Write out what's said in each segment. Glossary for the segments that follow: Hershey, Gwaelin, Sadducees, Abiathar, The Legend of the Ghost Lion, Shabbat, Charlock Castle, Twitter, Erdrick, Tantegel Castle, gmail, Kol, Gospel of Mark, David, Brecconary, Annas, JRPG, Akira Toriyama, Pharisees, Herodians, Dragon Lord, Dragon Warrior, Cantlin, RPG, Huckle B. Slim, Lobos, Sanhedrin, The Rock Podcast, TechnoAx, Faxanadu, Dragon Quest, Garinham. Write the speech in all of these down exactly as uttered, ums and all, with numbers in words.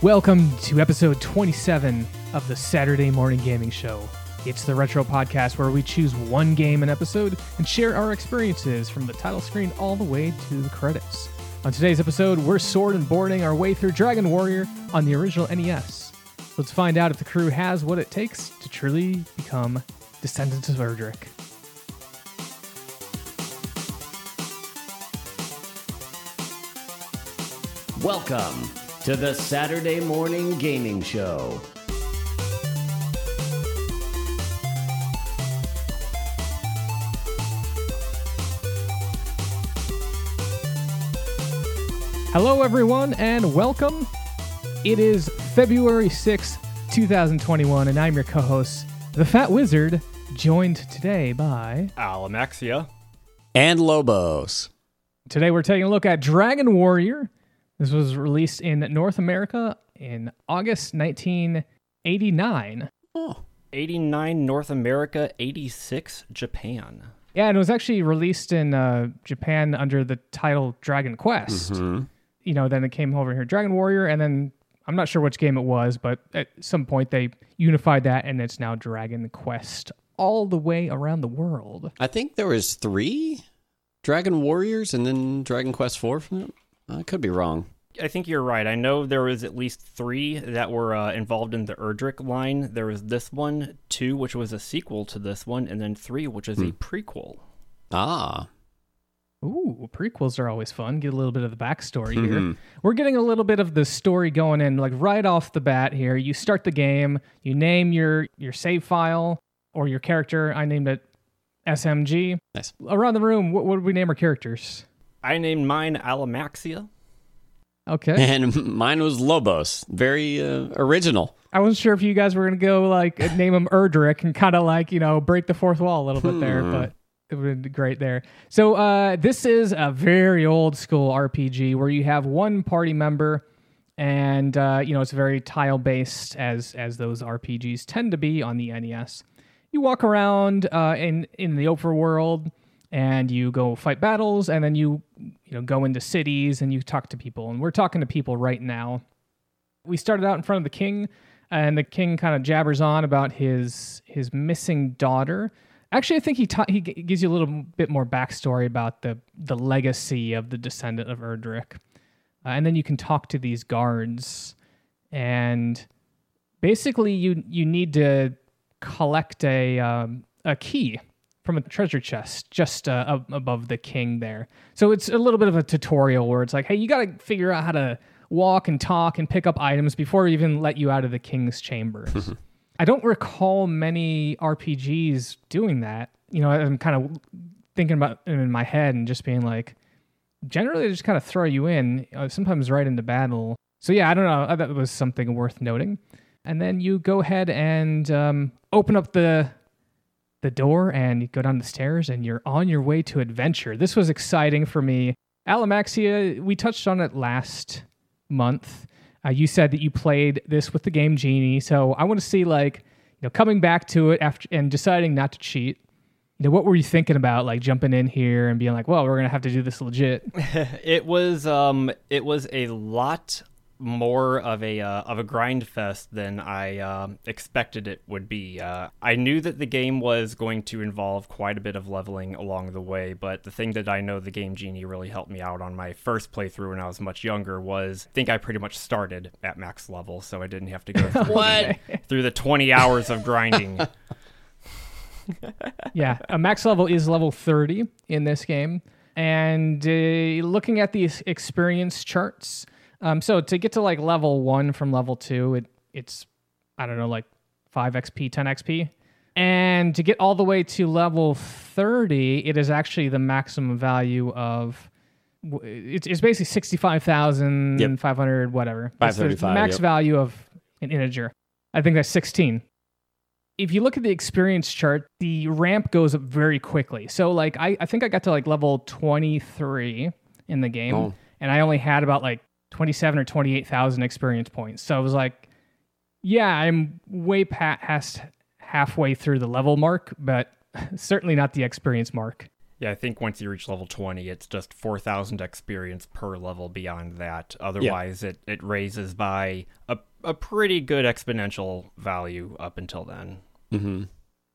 Welcome to episode twenty-seven of the Saturday Morning Gaming Show. It's the retro podcast where we choose one game an episode and share our experiences from the title screen all the way to the credits. On today's episode, we're sword and boarding our way through Dragon Warrior on the original N E S. Let's find out if the crew has what it takes to truly become descendants of Erdrick. Welcome to the Saturday Morning Gaming Show. Hello, everyone, and welcome. It is February sixth, twenty twenty-one, and I'm your co-host, The Fat Wizard, joined today by Alamaxia and Lobos. Today we're taking a look at Dragon Warrior. This was released in North America in August nineteen eighty-nine. Oh, eighty-nine North America, eighty-six Japan. Yeah, and it was actually released in uh, Japan under the title Dragon Quest. Mm-hmm. You know, then it came over here, Dragon Warrior, and then I'm not sure which game it was, but at some point they unified that, and it's now Dragon Quest all the way around the world. I think there was three Dragon Warriors and then Dragon Quest four from it. I could be wrong. I think you're right. I know there was at least three that were uh, involved in the Erdrick line. There was this one, two, which was a sequel to this one, and then three, which is hmm. a prequel. Ah. Ooh, prequels are always fun. Get a little bit of the backstory mm-hmm. here. We're getting a little bit of the story going in, like right off the bat here. You start the game, you name your, your save file or your character. I named it S M G. Nice. Around the room, what, what did we name our characters? I named mine Alamaxia. Okay. And mine was Lobos. Very uh, original. I wasn't sure if you guys were going to go like name him Erdrick and kind of like, you know, break the fourth wall a little bit there, but it would have been great there. So uh, this is a very old school R P G where you have one party member and, uh, you know, it's very tile based as, as those R P Gs tend to be on the N E S. You walk around uh, in, in the overworld, and you go fight battles, and then you you know go into cities, and you talk to people. And we're talking to people right now. We started out in front of the king, and the king kind of jabbers on about his his missing daughter. Actually, I think he ta- he g- gives you a little bit more backstory about the, the legacy of the descendant of Erdrick. Uh, and then you can talk to these guards. And basically, you, you need to collect a um, a key from a treasure chest just uh, up above the king there. So it's a little bit of a tutorial where it's like, hey, you got to figure out how to walk and talk and pick up items before we even let you out of the king's chambers. I don't recall many R P Gs doing that. You know, I'm kind of thinking about it in my head and just being like, generally they just kind of throw you in, sometimes right into battle. So yeah, I don't know. That was something worth noting. And then you go ahead and um, open up the... the door, and you go down the stairs, and you're on your way to adventure. This was exciting for me. Alamaxia, we touched on it last month. Uh, you said that you played this with the game Genie, so I want to see, like, you know, coming back to it after and deciding not to cheat. You know, what were you thinking about, like jumping in here and being like, "Well, we're gonna have to do this legit." It was, um, it was a lot more of a uh, of a grind fest than I uh, expected it would be. Uh, I knew that the game was going to involve quite a bit of leveling along the way, but the thing that I know the game Genie really helped me out on my first playthrough when I was much younger was I think I pretty much started at max level, so I didn't have to go through, the, through the twenty hours of grinding. Yeah, a max level is level thirty in this game, and uh, looking at the experience charts, Um, so to get to like level one from level two, it it's, I don't know, like five X P, ten X P. And to get all the way to level thirty, it is actually the maximum value of, it's, it's basically sixty-five thousand five hundred, yep. Whatever. five thirty-five, the max yep. value of an integer. I think that's sixteen. If you look at the experience chart, the ramp goes up very quickly. So like, I, I think I got to like level twenty-three in the game, oh. and I only had about like twenty-seven or twenty-eight thousand experience points. So I was like, yeah, I'm way past halfway through the level mark, but certainly not the experience mark. Yeah, I think once you reach level twenty, it's just four thousand experience per level beyond that. Otherwise, yeah. it, it raises by a, a pretty good exponential value up until then. Mm-hmm.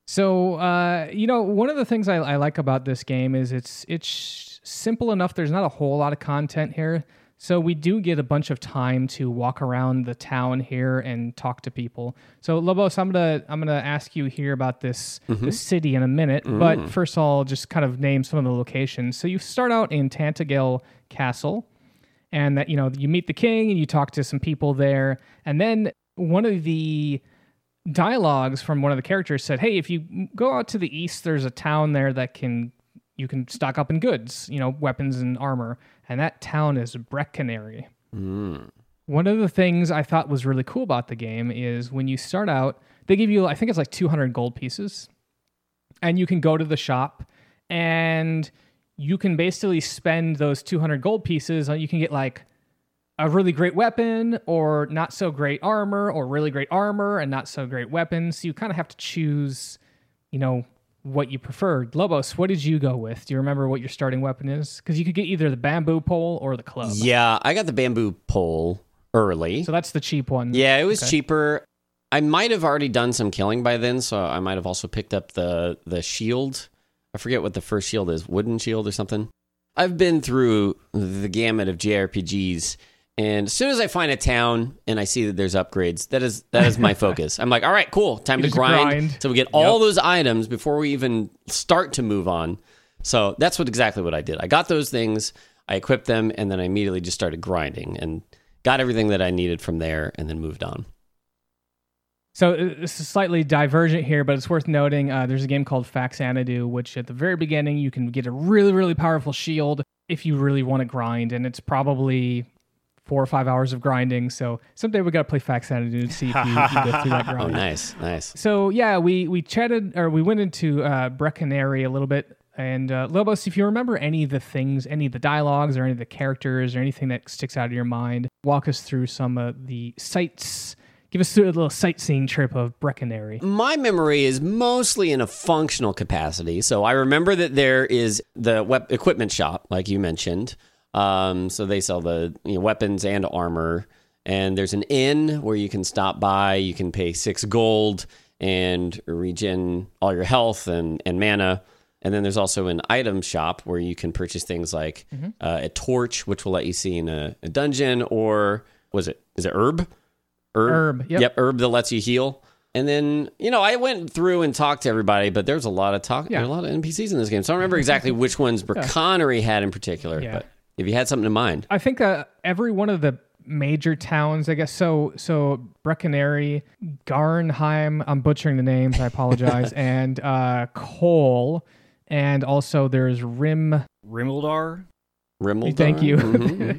So, uh, you know, one of the things I, I like about this game is it's it's simple enough. There's not a whole lot of content here. So we do get a bunch of time to walk around the town here and talk to people. So, Lobos, I'm gonna I'm gonna ask you here about this, mm-hmm. this city in a minute. Mm. But first, I'll just kind of name some of the locations. So you start out in Tantegel Castle, and that you know you meet the king and you talk to some people there. And then one of the dialogues from one of the characters said, "Hey, if you go out to the east, there's a town there that can." You can stock up in goods, you know, weapons and armor. And that town is Brecconary. Mm. One of the things I thought was really cool about the game is when you start out, they give you, I think it's like two hundred gold pieces. And you can go to the shop and you can basically spend those two hundred gold pieces. You can get like a really great weapon or not so great armor or really great armor and not so great weapons. So you kind of have to choose, you know, what you preferred. Lobos, what did you go with? Do you remember what your starting weapon is? Because you could get either the bamboo pole or the club. Yeah, I got the bamboo pole early. So that's the cheap one. Yeah, it was okay. Cheaper. I might have already done some killing by then, so I might have also picked up the, the shield. I forget what the first shield is. Wooden shield or something. I've been through the gamut of J R P Gs, and as soon as I find a town and I see that there's upgrades, that is that is my focus. I'm like, all right, cool, time you to grind. grind. So we get all yep. those items before we even start to move on. So that's what exactly what I did. I got those things, I equipped them, and then I immediately just started grinding and got everything that I needed from there and then moved on. So this is slightly divergent here, but it's worth noting uh, there's a game called Faxanadu, which at the very beginning you can get a really, really powerful shield if you really want to grind, and it's probably four or five hours of grinding. So someday we got to play Faxanadu and see if you, you go through that grind. Oh, nice, nice. So yeah, we we chatted, or we went into uh, Brecconary a little bit. And uh, Lobos, if you remember any of the things, any of the dialogues or any of the characters or anything that sticks out of your mind, walk us through some of the sights. Give us a little sightseeing trip of Brecconary. My memory is mostly in a functional capacity. So I remember that there is the web equipment shop, like you mentioned. Um, so they sell the you know, weapons and armor, and there's an inn where you can stop by, you can pay six gold and regen all your health and, and mana. And then there's also an item shop where you can purchase things like mm-hmm. uh, a torch, which will let you see in a, a dungeon, or was it, is it herb? Herb. herb yep. yep. Herb that lets you heal. And then, you know, I went through and talked to everybody, but there's a lot of talk, yeah. there a lot of N P Cs in this game. So I don't remember exactly which ones Brecconary had in particular, yeah. but if you had something in mind. I think uh, every one of the major towns, I guess, so so Brecconary, Garinham, I'm butchering the names, I apologize, and uh, Kol, and also there's Rim... Rimuldar? Rimuldar? Thank you. Mm-hmm.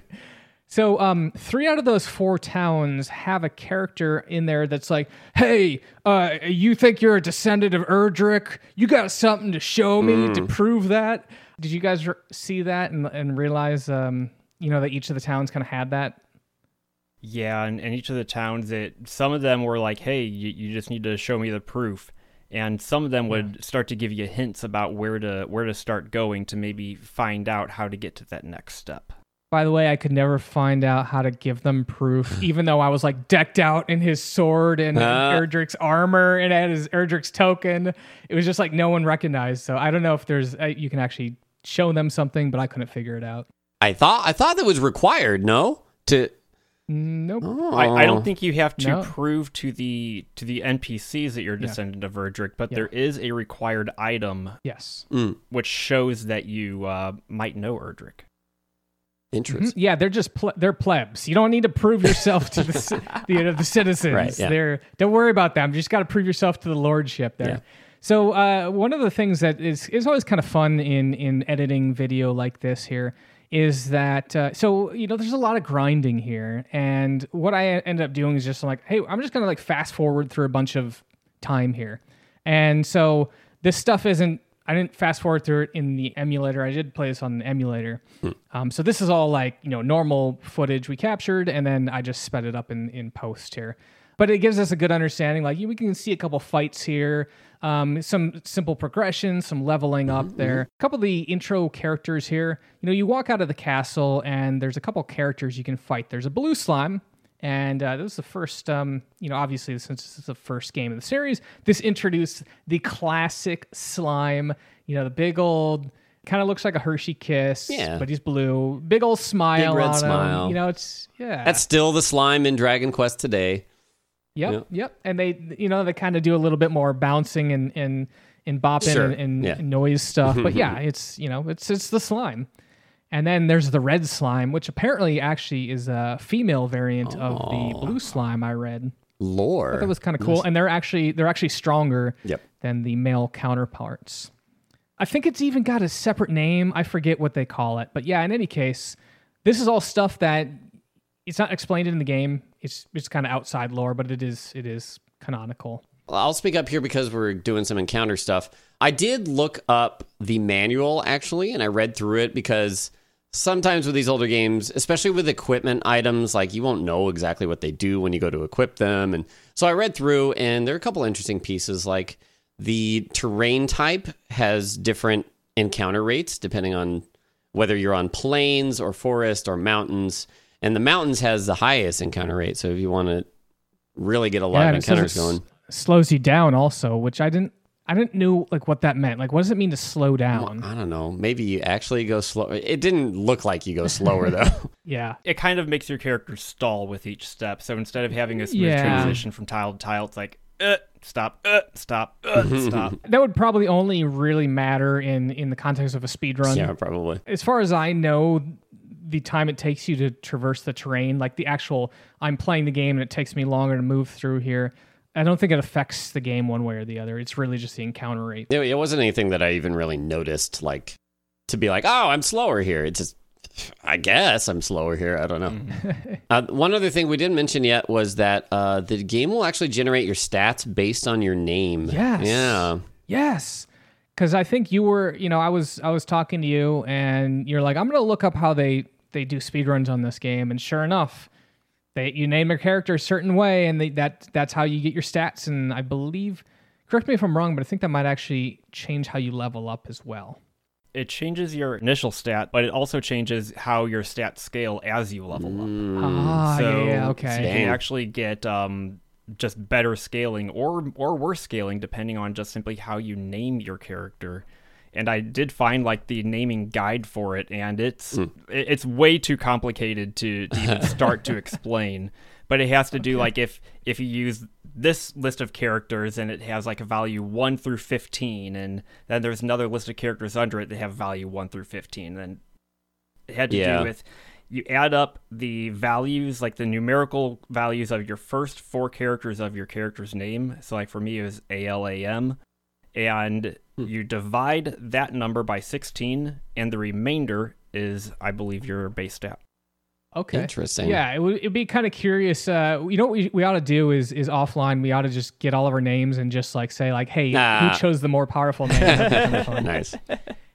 So um, three out of those four towns have a character in there that's like, hey, uh, you think you're a descendant of Erdrick? You got something to show me mm. to prove that? Did you guys re- see that and, and realize, um, you know, that each of the towns kind of had that? Yeah, and, and each of the towns, it, some of them were like, hey, you, you just need to show me the proof. And some of them would start to give you hints about where to where to start going to maybe find out how to get to that next step. By the way, I could never find out how to give them proof, even though I was like decked out in his sword and uh, Erdrick's armor and I had his Erdrick's token. It was just like no one recognized. So I don't know if there's uh, you can actually show them something, but I couldn't figure it out. I thought I thought that was required. No, to nope. Oh. I, I don't think you have to no. prove to the to the N P Cs that you're a descendant yeah. of Erdrick, but yeah. there is a required item. Yes, mm. which shows that you uh, might know Erdrick. Interesting. Mm-hmm. Yeah, they're just ple- they're plebs. You don't need to prove yourself to the c- the, uh, the citizens. Right, yeah. They're don't worry about them. You just got to prove yourself to the lordship there. Yeah. So uh, one of the things that is, is always kind of fun in, in editing video like this here is that, uh, so, you know, there's a lot of grinding here. And what I end up doing is just like, hey, I'm just going to like fast forward through a bunch of time here. And so this stuff isn't, I didn't fast forward through it in the emulator. I did play this on the emulator. Hmm. Um, so this is all like, you know, normal footage we captured, and then I just sped it up in, in post here. But it gives us a good understanding. Like, we can see a couple fights here, um, some simple progression, some leveling up mm-hmm. there. A couple of the intro characters here. You know, you walk out of the castle, and there's a couple characters you can fight. There's a blue slime, and uh, this is the first, um, you know, obviously, since this is the first game of the series, this introduced the classic slime, you know, the big old... Kind of looks like a Hershey Kiss, yeah. but he's blue. Big old smile, big red on smile. Him. You know, it's yeah. That's still the slime in Dragon Quest today. Yep, yep. yep. And they, you know, they kind of do a little bit more bouncing and and, and bopping sure. and, and yeah. noise stuff. But yeah, it's you know, it's it's the slime. And then there's the red slime, which apparently actually is a female variant oh. of the blue slime. I read lore. I thought that was kind of cool, nice. And they're actually they're actually stronger yep. than the male counterparts. I think it's even got a separate name. I forget what they call it. But yeah, in any case, this is all stuff that it's not explained in the game. It's it's kind of outside lore, but it is it is canonical. Well, I'll speak up here because we're doing some encounter stuff. I did look up the manual, actually, and I read through it because sometimes with these older games, especially with equipment items, like you won't know exactly what they do when you go to equip them. And so I read through, and there are a couple interesting pieces like... The terrain type has different encounter rates depending on whether you're on plains or forest or mountains. And the mountains has the highest encounter rate. So if you want to really get a lot yeah, of encounters going. Slows you down also, which I didn't I didn't know like what that meant. Like what does it mean to slow down? Well, I don't know. Maybe you actually go slow. It didn't look like you go slower though. Yeah. It kind of makes your character stall with each step. So instead of having a smooth yeah. transition from tile to tile, it's like Uh, stop, uh, stop, uh, stop. That would probably only really matter in, in the context of a speed run. Yeah, probably. As far as I know, the time it takes you to traverse the terrain, like the actual, I'm playing the game and it takes me longer to move through here. I don't think it affects the game one way or the other. It's really just the encounter rate. It, it wasn't anything that I even really noticed, like, to be like, oh, I'm slower here. It's just, I guess I'm slower here. I don't know. uh, one other thing we didn't mention yet was that uh, the game will actually generate your stats based on your name. Yes. Yeah. Yes. Because I think you were, you know, I was I was talking to you and you're like, I'm going to look up how they, they do speedruns on this game. And sure enough, they you name your character a certain way and they, that that's how you get your stats. And I believe, correct me if I'm wrong, but I think that might actually change how you level up as well. It changes your initial stat, but it also changes how your stats scale as you level up. Mm. Ah, so yeah, okay. So you can actually get um, just better scaling or or worse scaling, depending on just simply how you name your character. And I did find like the naming guide for it, and it's mm. it's way too complicated to, to even start to explain. But it has to do okay. like if if you use this list of characters and it has like a value one through fifteen, and then there's another list of characters under it that have value one through fifteen. Then it had to yeah. do with you add up the values, like the numerical values of your first four characters of your character's name. So like for me, it was A L A M. And hmm. you divide that number by sixteen, and the remainder is, I believe, your base stat. Okay. Interesting. Yeah, it would it'd be kind of curious. Uh, you know what we, we ought to do is is offline, we ought to just get all of our names and just like say like, hey, nah. who chose the more powerful name? Nice.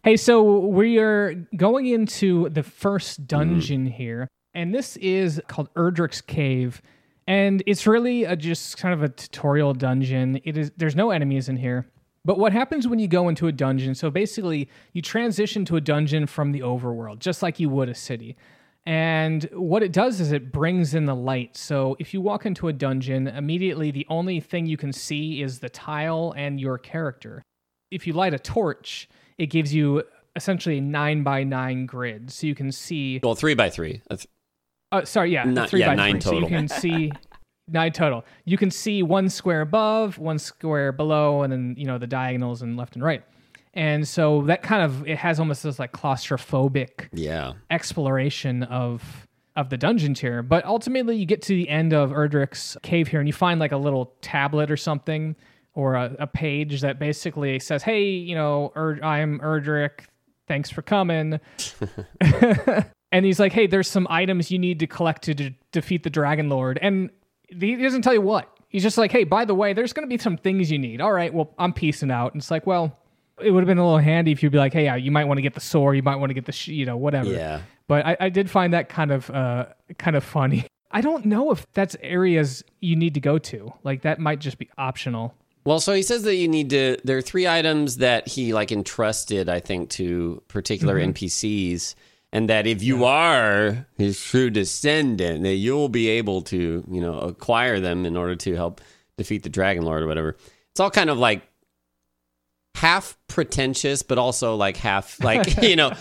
Hey, so we are going into the first dungeon mm. here, and this is called Erdrick's Cave, and it's really a, just kind of a tutorial dungeon. It is there's no enemies in here. But what happens when you go into a dungeon, so basically you transition to a dungeon from the overworld, just like you would a city. And what it does is it brings in the light. So if you walk into a dungeon, immediately the only thing you can see is the tile and your character. If you light a torch, it gives you essentially a nine by nine grid. So you can see... Well, three by three. Uh, sorry, yeah. Not, three yeah, by nine three. Total. So you can see... nine total. You can see one square above, one square below, and then, you know, the diagonals and left and right. And so that kind of, it has almost this like claustrophobic yeah. exploration of of the dungeon here. But ultimately you get to the end of Erdrick's Cave here and you find like a little tablet or something or a, a page that basically says, hey, you know, Erd- I'm Erdrick. Thanks for coming. And he's like, hey, there's some items you need to collect to de- defeat the Dragon Lord. And he doesn't tell you what. He's just like, hey, by the way, there's going to be some things you need. All right, well, I'm peacing out. And it's like, well... It would have been a little handy if you'd be like, hey, you might want to get the sword, you might want to get the, sh- you know, whatever. Yeah. But I, I did find that kind of, uh, kind of funny. I don't know if that's areas you need to go to. Like, that might just be optional. Well, so he says that you need to... There are three items that he, like, entrusted, I think, to particular mm-hmm. N P Cs. And that if you yeah. are his true descendant, that you'll be able to, you know, acquire them in order to help defeat the Dragon Lord or whatever. It's all kind of, like, half pretentious, but also, like, half... Like, you know,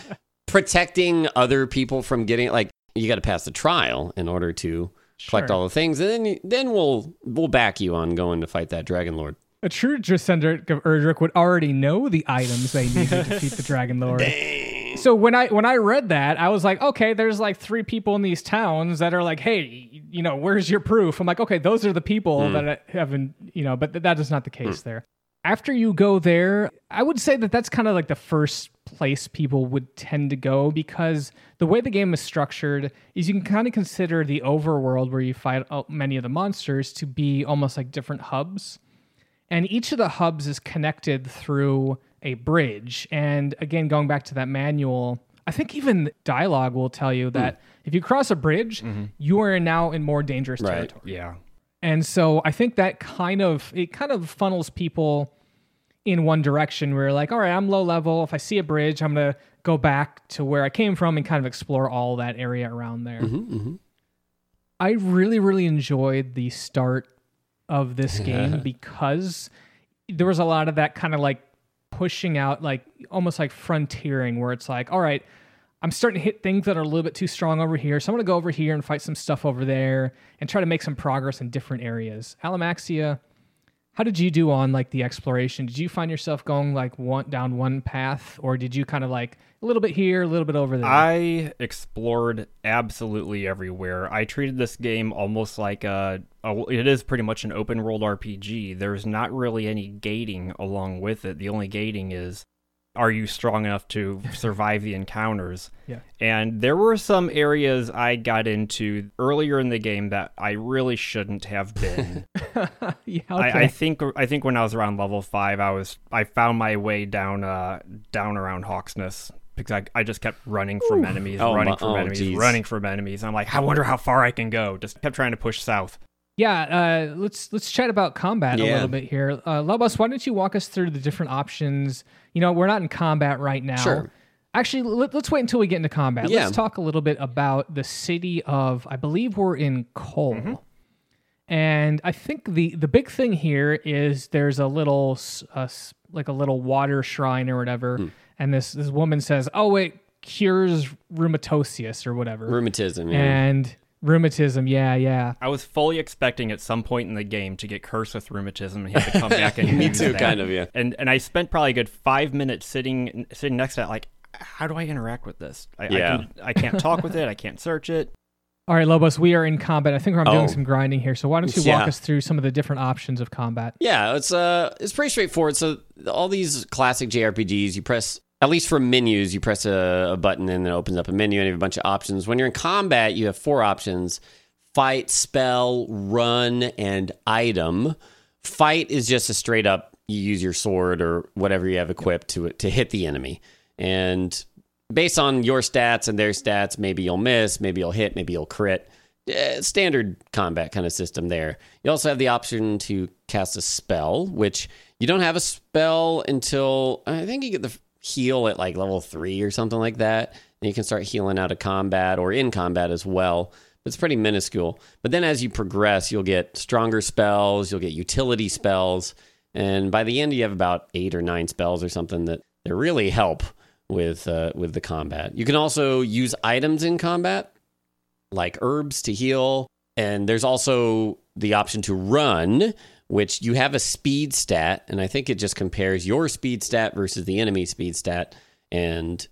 protecting other people from getting... Like, you got to pass the trial in order to... Collect sure. all the things, and then then we'll we'll back you on going to fight that Dragon Lord. A true descendant of Erdrick would already know the items they needed to defeat the Dragon Lord. Dang. So when I when I read that, I was like, okay, there's like three people in these towns that are like, hey, you know, where's your proof? I'm like, okay, those are the people mm. that I haven't, you know, but th- that is not the case mm. there. After you go there, I would say that that's kind of like the first place people would tend to go, because the way the game is structured is you can kind of consider the overworld where you fight many of the monsters to be almost like different hubs. And each of the hubs is connected through a bridge. And again, going back to that manual, I think even dialogue will tell you that mm. if you cross a bridge, mm-hmm. you are now in more dangerous right. territory. Yeah. And so I think that kind of, it kind of funnels people in one direction where you're like, all right, I'm low level. If I see a bridge, I'm going to go back to where I came from and kind of explore all that area around there. Mm-hmm, mm-hmm. I really, really enjoyed the start of this game because there was a lot of that kind of like pushing out, like almost like frontiering, where it's like, all right, I'm starting to hit things that are a little bit too strong over here. So I'm going to go over here and fight some stuff over there and try to make some progress in different areas. Alamaxia, how did you do on like the exploration? Did you find yourself going like one down one path, or did you kind of like a little bit here, a little bit over there? I explored absolutely everywhere. I treated this game almost like a, a it is pretty much an open world R P G. There's not really any gating along with it. The only gating is, are you strong enough to survive the encounters? Yeah. And there were some areas I got into earlier in the game that I really shouldn't have been. yeah, okay. I, I think I think when I was around level five, I was I found my way down uh, down around Hawksness because I, I just kept running from Ooh. enemies, oh, running my, from oh, enemies, geez. running from enemies. I'm like, I wonder how far I can go. Just kept trying to push south. Yeah, uh, let's let's chat about combat yeah. a little bit here. Uh, Lobos, why don't you walk us through the different options? You know, we're not in combat right now. Sure. Actually, let, let's wait until we get into combat. Yeah. Let's talk a little bit about the city of, I believe we're in Kol. Mm-hmm. And I think the, the big thing here is there's a little, uh, like a little water shrine or whatever. Mm. And this, this woman says, oh, it cures rheumatosis or whatever. Rheumatism, yeah. And... Rheumatism, yeah, yeah. I was fully expecting at some point in the game to get cursed with rheumatism and he had to come back and Me too, that. kind of, yeah. And and I spent probably a good five minutes sitting sitting next to that, like, how do I interact with this? I, yeah. I, can, I can't talk with it. I can't search it. All right, Lobos, we are in combat. I think I'm oh. doing some grinding here, so why don't you walk yeah. us through some of the different options of combat? Yeah, it's uh, it's pretty straightforward. So all these classic J R P Gs, you press... At least for menus, you press a, a button and it opens up a menu and you have a bunch of options. When you're in combat, you have four options. Fight, spell, run, and item. Fight is just a straight up, you use your sword or whatever you have equipped to to hit the enemy. And based on your stats and their stats, maybe you'll miss, maybe you'll hit, maybe you'll crit. Eh, standard combat kind of system there. You also have the option to cast a spell, which you don't have a spell until, I think you get the... heal at like level three or something like that, and you can start healing out of combat or in combat as well. It's pretty minuscule, but then as you progress you'll get stronger spells, you'll get utility spells, and by the end you have about eight or nine spells or something that, that really help with uh, with the combat. You can also use items in combat like herbs to heal, and there's also the option to run, which you have a speed stat, and I think it just compares your speed stat versus the enemy's speed stat and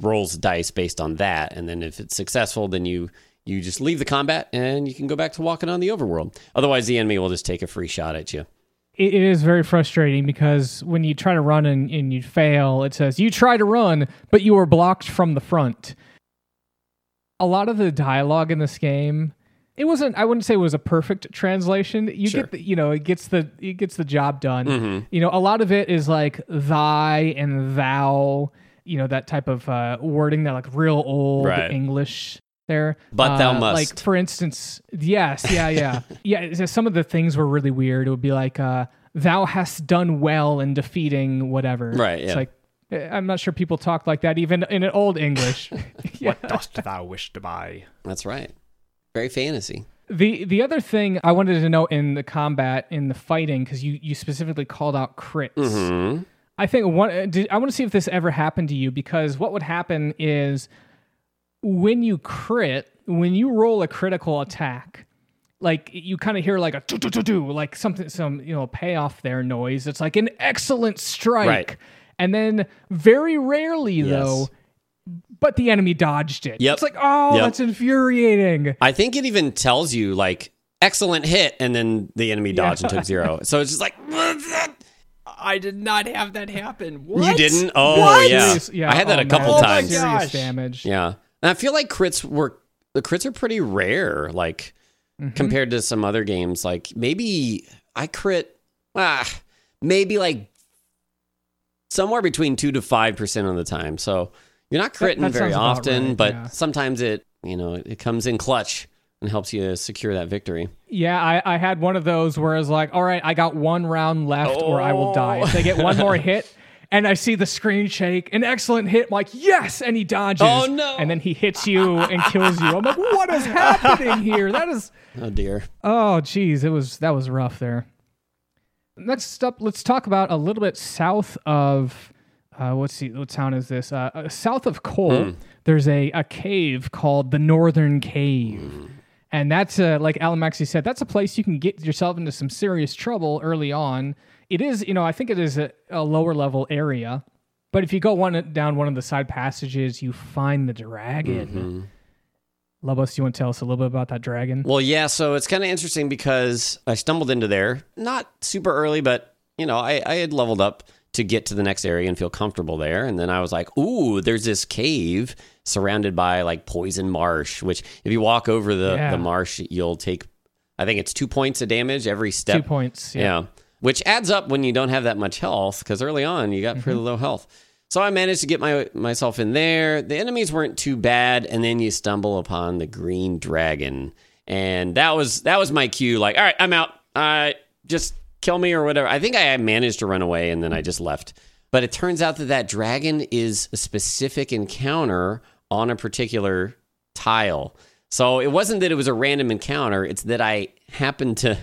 rolls dice based on that. And then if it's successful, then you, you just leave the combat and you can go back to walking on the overworld. Otherwise, the enemy will just take a free shot at you. It is very frustrating because when you try to run and, and you fail, it says, you try to run, but you were blocked from the front. A lot of the dialogue in this game... It wasn't. I wouldn't say it was a perfect translation. You sure. get, the, you know, it gets the it gets the job done. Mm-hmm. You know, a lot of it is like thy and thou. You know, that type of uh, wording that like real old right. English. there. But uh, thou must. Like, for instance, yes, yeah, yeah. yeah, some of the things were really weird. It would be like, uh, thou hast done well in defeating whatever. Right, yeah. It's like, I'm not sure people talk like that, even in old English. yeah. What dost thou wish to buy? That's right. Very fantasy. The the other thing I wanted to know in the combat, in the fighting, because you, you specifically called out crits. Mm-hmm. I think one. Did, I want to see if this ever happened to you, because what would happen is when you crit, when you roll a critical attack, like you kind of hear like a do do do do, like something, some you know payoff there noise. It's like an excellent strike. Right. And then very rarely, yes. though, but the enemy dodged it. Yep. It's like, oh, yep. that's infuriating. I think it even tells you, like, excellent hit, and then the enemy dodged yeah. and took zero. So it's just like, I did not have that happen. What? You didn't? Oh, yeah. yeah. I had that oh, a couple man. times. Oh, my gosh. Damage. Yeah. And I feel like crits were, the crits are pretty rare, like, mm-hmm. compared to some other games. Like, maybe I crit, ah, maybe, like, somewhere between two to five percent of the time. So you're not critting that, that very often, right, but yeah. sometimes it, you know, it comes in clutch and helps you secure that victory. Yeah, I, I had one of those where I was like, all right, I got one round left oh. or I will die. If they get one more hit and I see the screen shake, an excellent hit, I'm like, yes, and he dodges. Oh no. And then he hits you and kills you. I'm like, what is happening here? That is Oh dear. Oh geez, it was that was rough there. Next up, let's talk about a little bit south of, uh, let's see, what town is this? Uh, south of Kol, mm. there's a, a cave called the Northern Cave. Mm. And that's, a, like Alan Maxey said, that's a place you can get yourself into some serious trouble early on. It is, you know, I think it is a, a lower level area. But if you go one down one of the side passages, you find the dragon. Mm-hmm. Lobos, you want to tell us a little bit about that dragon? Well, yeah, so it's kind of interesting because I stumbled into there, not super early, but, you know, I, I had leveled up to get to the next area and feel comfortable there. And then I was like, ooh, there's this cave surrounded by, like, poison marsh, which if you walk over the, yeah. the marsh, you'll take, I think it's two points of damage every step. Two points, yeah. yeah. Which adds up when you don't have that much health, because early on, you got pretty mm-hmm. low health. So I managed to get my myself in there. The enemies weren't too bad, and then you stumble upon the green dragon, and that was that was my cue. Like, all right, I'm out. Uh, just kill me or whatever. I think I managed to run away, and then I just left. But it turns out that that dragon is a specific encounter on a particular tile. So it wasn't that it was a random encounter. It's that I happened to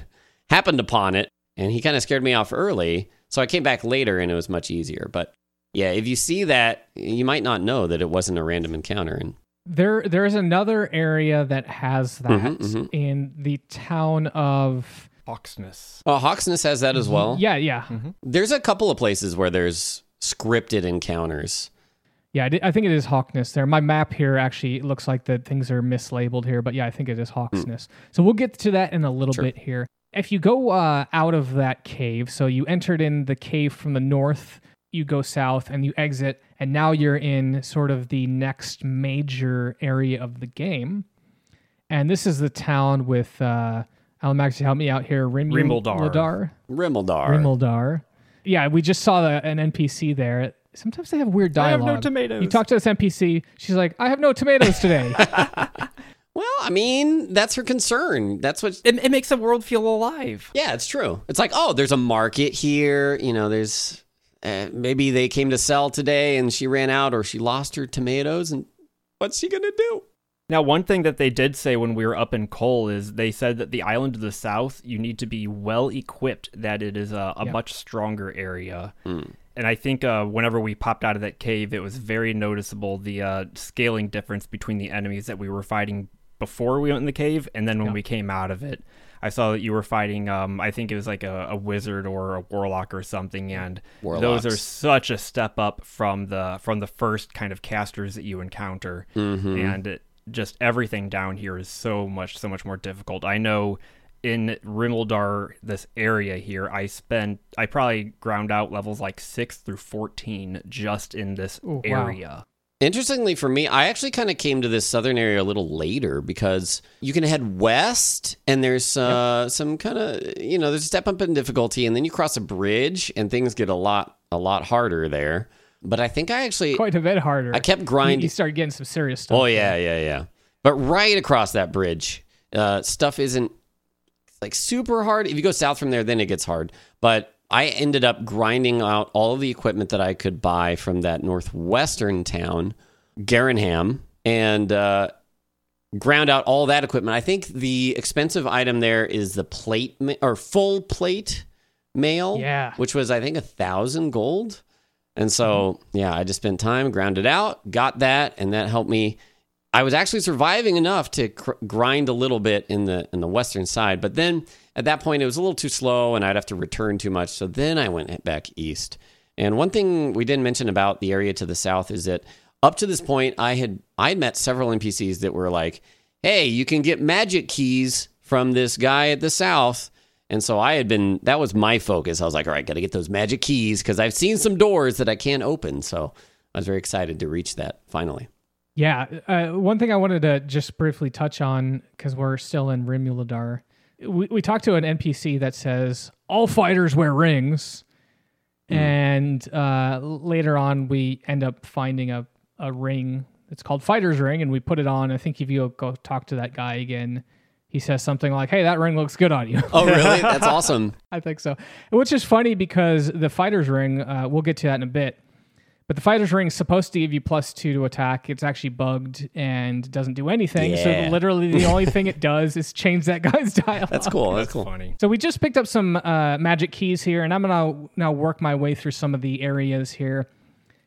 happened upon it, and he kind of scared me off early. So I came back later, and it was much easier, but. Yeah, if you see that, you might not know that it wasn't a random encounter. And there, there is another area that has that mm-hmm, mm-hmm. in the town of Hawksness. Oh, Hawksness has that mm-hmm. as well. Yeah, yeah. Mm-hmm. There's a couple of places where there's scripted encounters. Yeah, I, did, I think it is Hawksness there. My map here actually looks like the things are mislabeled here, but yeah, I think it is Hawksness. Mm. So we'll get to that in a little sure. bit here. If you go uh, out of that cave, so you entered in the cave from the north. You go south and you exit, and now you're in sort of the next major area of the game. And this is the town with, uh, Alan Maxey, help me out here, Rimuldar. Rimuldar. Rimuldar. Yeah, we just saw the, an N P C there. Sometimes they have weird dialogue. I have no tomatoes. You talk to this N P C, she's like, I have no tomatoes today. Well, I mean, that's her concern. That's what it, it makes the world feel alive. Yeah, it's true. It's like, oh, there's a market here. You know, there's... Uh, maybe they came to sell today and she ran out or she lost her tomatoes, and what's she going to do? Now, one thing that they did say when we were up in Kol is they said that the island of the south, you need to be well equipped, that it is a, a yeah. much stronger area. Mm. And I think uh, whenever we popped out of that cave, it was very noticeable, the uh, scaling difference between the enemies that we were fighting before we went in the cave and then when yeah. we came out of it. I saw that you were fighting, um, I think it was like a, a wizard or a warlock or something, and Warlocks. Those are such a step up from the from the first kind of casters that you encounter, mm-hmm. and it, just everything down here is so much, so much more difficult. I know in Rimuldar, this area here, I spent, I probably ground out levels like six through fourteen just in this Ooh, area. Wow. Interestingly for me, I actually kind of came to this southern area a little later because you can head west and there's uh, yep. some kind of, you know, there's a step up in difficulty, and then you cross a bridge and things get a lot, a lot harder there. But I think I actually... Quite a bit harder. I kept grinding. You start getting some serious stuff. Oh, yeah, there. yeah, yeah. But right across that bridge, uh, stuff isn't like super hard. If you go south from there, then it gets hard. But I ended up grinding out all of the equipment that I could buy from that northwestern town, Garinham, and uh, ground out all that equipment. I think the expensive item there is the plate ma- or full plate mail, yeah. which was, I think, a thousand gold. And so, mm-hmm. yeah, I just spent time, ground it out, got that, and that helped me. I was actually surviving enough to cr- grind a little bit in the in the western side, but then at that point it was a little too slow and I'd have to return too much. So then I went back east. And one thing we didn't mention about the area to the south is that up to this point I had I had met several N P Cs that were like, "Hey, you can get magic keys from this guy at the south." And so I had been, that was my focus. I was like, all right, got to get those magic keys because I've seen some doors that I can't open. So I was very excited to reach that finally. Yeah. Uh, one thing I wanted to just briefly touch on, because we're still in Rimuldar. We, we talked to an N P C that says, all fighters wear rings. Mm. And uh, later on, we end up finding a, a ring. It's called Fighter's Ring. And we put it on. I think if you go talk to that guy again, he says something like, hey, that ring looks good on you. Oh, really? That's awesome. I think so. Which is funny because the fighter's ring, uh, we'll get to that in a bit, but the fighter's ring is supposed to give you plus two to attack. It's actually bugged and doesn't do anything. Yeah. So literally the only thing it does is change that guy's dialogue. That's cool. That's, That's cool. Funny. So we just picked up some uh, magic keys here, and I'm going to now work my way through some of the areas here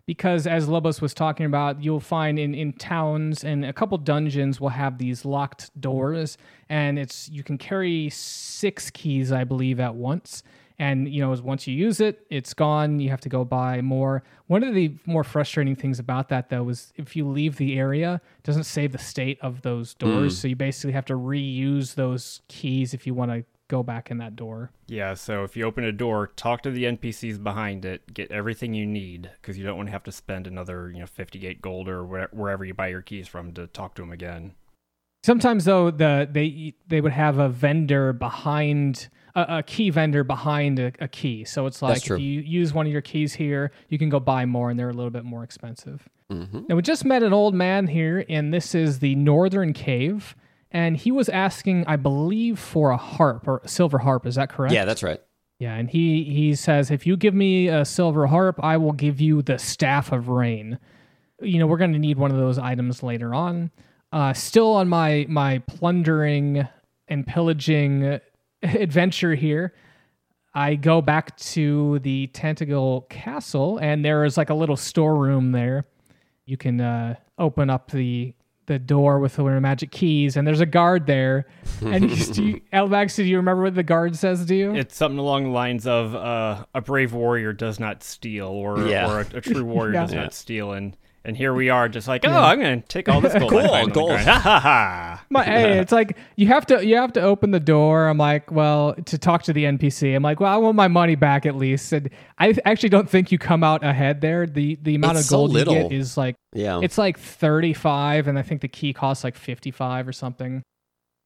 because, as Lobos was talking about, you'll find in, in towns and a couple dungeons will have these locked doors, and it's you can carry six keys, I believe, at once. And you know, once you use it, it's gone. You have to go buy more. One of the more frustrating things about that, though, is if you leave the area, it doesn't save the state of those doors, mm. so you basically have to reuse those keys if you want to go back in that door. Yeah, so if you open a door, talk to the N P Cs behind it, get everything you need, because you don't want to have to spend another, you know, fifty-eight gold or where, wherever you buy your keys from to talk to them again. Sometimes, though, the they they would have a vendor behind, a, a key vendor behind a, a key. So it's like, if you use one of your keys here, you can go buy more, and they're a little bit more expensive. Mm-hmm. Now, we just met an old man here, and this is the Northern Cave. And he was asking, I believe, for a harp or a silver harp. Is that correct? Yeah, that's right. Yeah, and he, he says, if you give me a silver harp, I will give you the Staff of Rain. You know, we're going to need one of those items later on. Uh, still on my, my plundering and pillaging adventure here, I go back to the Tantegel Castle, and there is like a little storeroom there. You can uh, open up the... the door with the magic keys, and there's a guard there. And do you, Elvax, do you remember what the guard says to you? It's something along the lines of, uh, a brave warrior does not steal, or, yeah. or a, a true warrior yeah. does yeah. not steal. And, and here we are just like, oh, yeah. I'm going to take all this gold. Cool, gold. Ha, ha, ha. My, hey, it's like, you have to, you have to open the door. I'm like, well, to talk to the N P C, I'm like, well, I want my money back at least. And I actually don't think you come out ahead there. The, the amount it's of gold so little. You get is like, yeah. It's like thirty-five, and I think the key costs like fifty-five or something.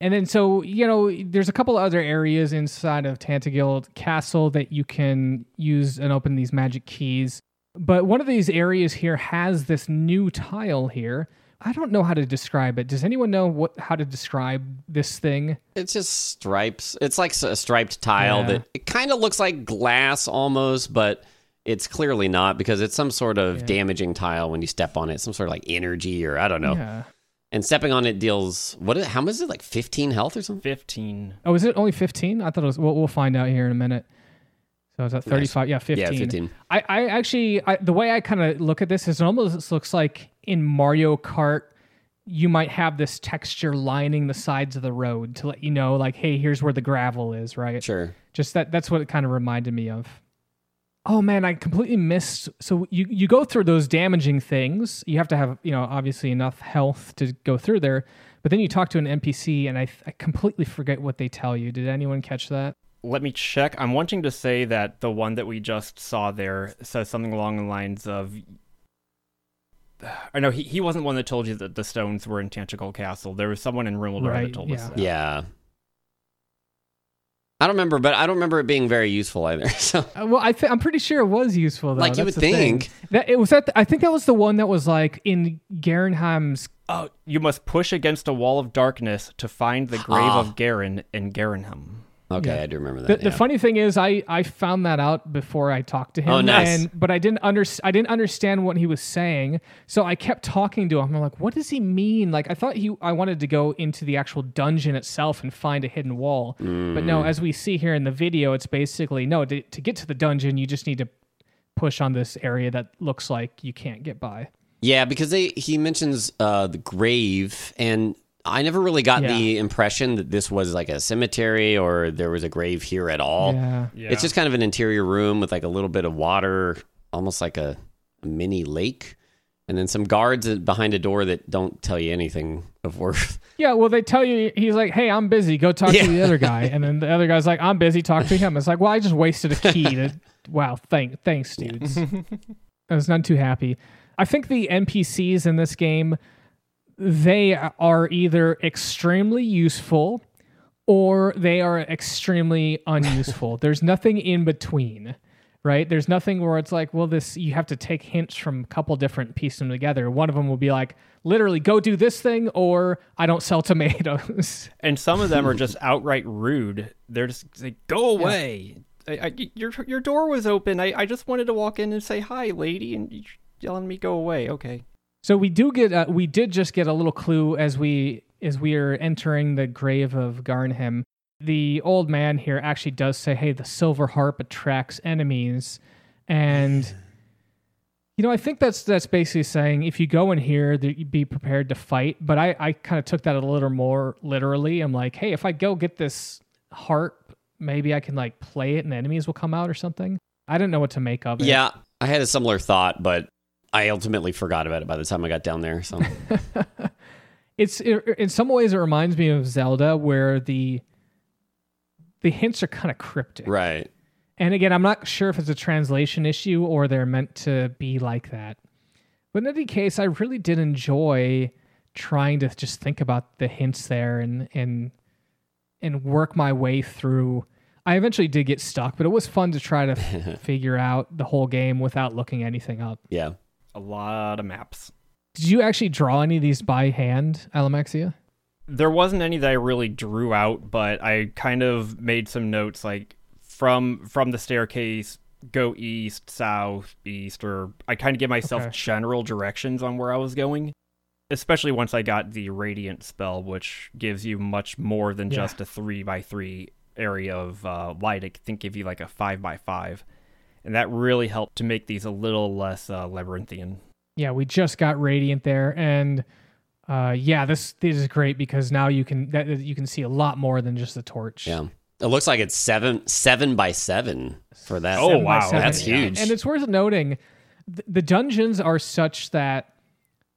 And then, so, you know, there's a couple of other areas inside of Tantegel Castle that you can use and open these magic keys. But one of these areas here has this new tile here. I don't know how to describe it. Does anyone know what how to describe this thing? It's just stripes. It's like a striped tile yeah. that it kind of looks like glass almost, but it's clearly not, because it's some sort of yeah. damaging tile when you step on it, some sort of like energy or I don't know. Yeah. And stepping on it deals, what is, how much is it, like fifteen health or something? fifteen. Oh, is it only fifteen? I thought it was, we'll, we'll find out here in a minute. So is that thirty-five? Nice. Yeah, fifteen. Yeah, fifteen. I, I actually, I, the way I kind of look at this is it almost looks like in Mario Kart, you might have this texture lining the sides of the road to let you know, like, hey, here's where the gravel is, right? Sure. Just that, that's what it kind of reminded me of. Oh, man, I completely missed. So you, you go through those damaging things. You have to have, you know, obviously enough health to go through there. But then you talk to an N P C, and I, I completely forget what they tell you. Did anyone catch that? Let me check. I'm wanting to say that the one that we just saw there says something along the lines of... I know he, he wasn't one that told you that the stones were in Tantegel Castle. There was someone in Rimuldar right, that told yeah. us that. Yeah. I don't remember, but I don't remember it being very useful either. So, uh, well, I th- I'm pretty sure it was useful though. Like you That's would think thing. that it was that. Th- I think that was the one that was like in Garinham's. Oh, you must push against a wall of darkness to find the grave oh. of Garin in Garinham. Okay, yeah. I do remember that. The, yeah. the funny thing is, I, I found that out before I talked to him. Oh, nice. And, but I didn't under, I didn't understand what he was saying, so I kept talking to him. I'm like, what does he mean? Like, I thought he I wanted to go into the actual dungeon itself and find a hidden wall, mm. but no. As we see here in the video, it's basically no. To, to get to the dungeon, you just need to push on this area that looks like you can't get by. Yeah, because they he mentions uh, the grave and. I never really got yeah. the impression that this was like a cemetery or there was a grave here at all. Yeah. Yeah. It's just kind of an interior room with like a little bit of water, almost like a, a mini lake. And then some guards behind a door that don't tell you anything of worth. Yeah, well, they tell you, he's like, hey, I'm busy. Go talk yeah. to the other guy. And then the other guy's like, I'm busy. Talk to him. It's like, well, I just wasted a key. To, wow, thank, thanks, dudes. Yeah. I was not too happy. I think the N P Cs in this game... They are either extremely useful or they are extremely unuseful. There's nothing in between, right? There's nothing where it's like, well, this, you have to take hints from a couple different, piece them together. One of them will be like, literally, go do this thing or I don't sell tomatoes. And some of them are just outright rude. They're just like, go away. Yeah. I, I, your, your door was open. I, I just wanted to walk in and say, hi, lady, and you're yelling at me, go away. Okay. So we do get, uh, we did just get a little clue as we as we are entering the grave of Garinham. The old man here actually does say, "Hey, the silver harp attracts enemies," and you know I think that's that's basically saying if you go in here, that you be prepared to fight. But I, I kind of took that a little more literally. I'm like, hey, if I go get this harp, maybe I can like play it and the enemies will come out or something. I didn't know what to make of it. Yeah, I had a similar thought, but. I ultimately forgot about it by the time I got down there. So, it's it, in some ways it reminds me of Zelda, where the the hints are kind of cryptic, right? And again, I'm not sure if it's a translation issue or they're meant to be like that. But in any case, I really did enjoy trying to just think about the hints there and and and work my way through. I eventually did get stuck, but it was fun to try to f- figure out the whole game without looking anything up. Yeah. A lot of maps. Did you actually draw any of these by hand, Alamexia? There wasn't any that I really drew out, but I kind of made some notes like from from the staircase, go east, south, east, or I kind of give myself okay. general directions on where I was going, especially once I got the Radiant spell, which gives you much more than yeah. just a three by three area of uh, light. I think give you like a five by five. And that really helped to make these a little less uh, labyrinthian. Yeah, we just got Radiant there, and uh, yeah, this this is great because now you can that, you can see a lot more than just the torch. Yeah, it looks like it's seven seven by seven for that. Seven oh wow, that's yeah. huge. And it's worth noting, th- the dungeons are such that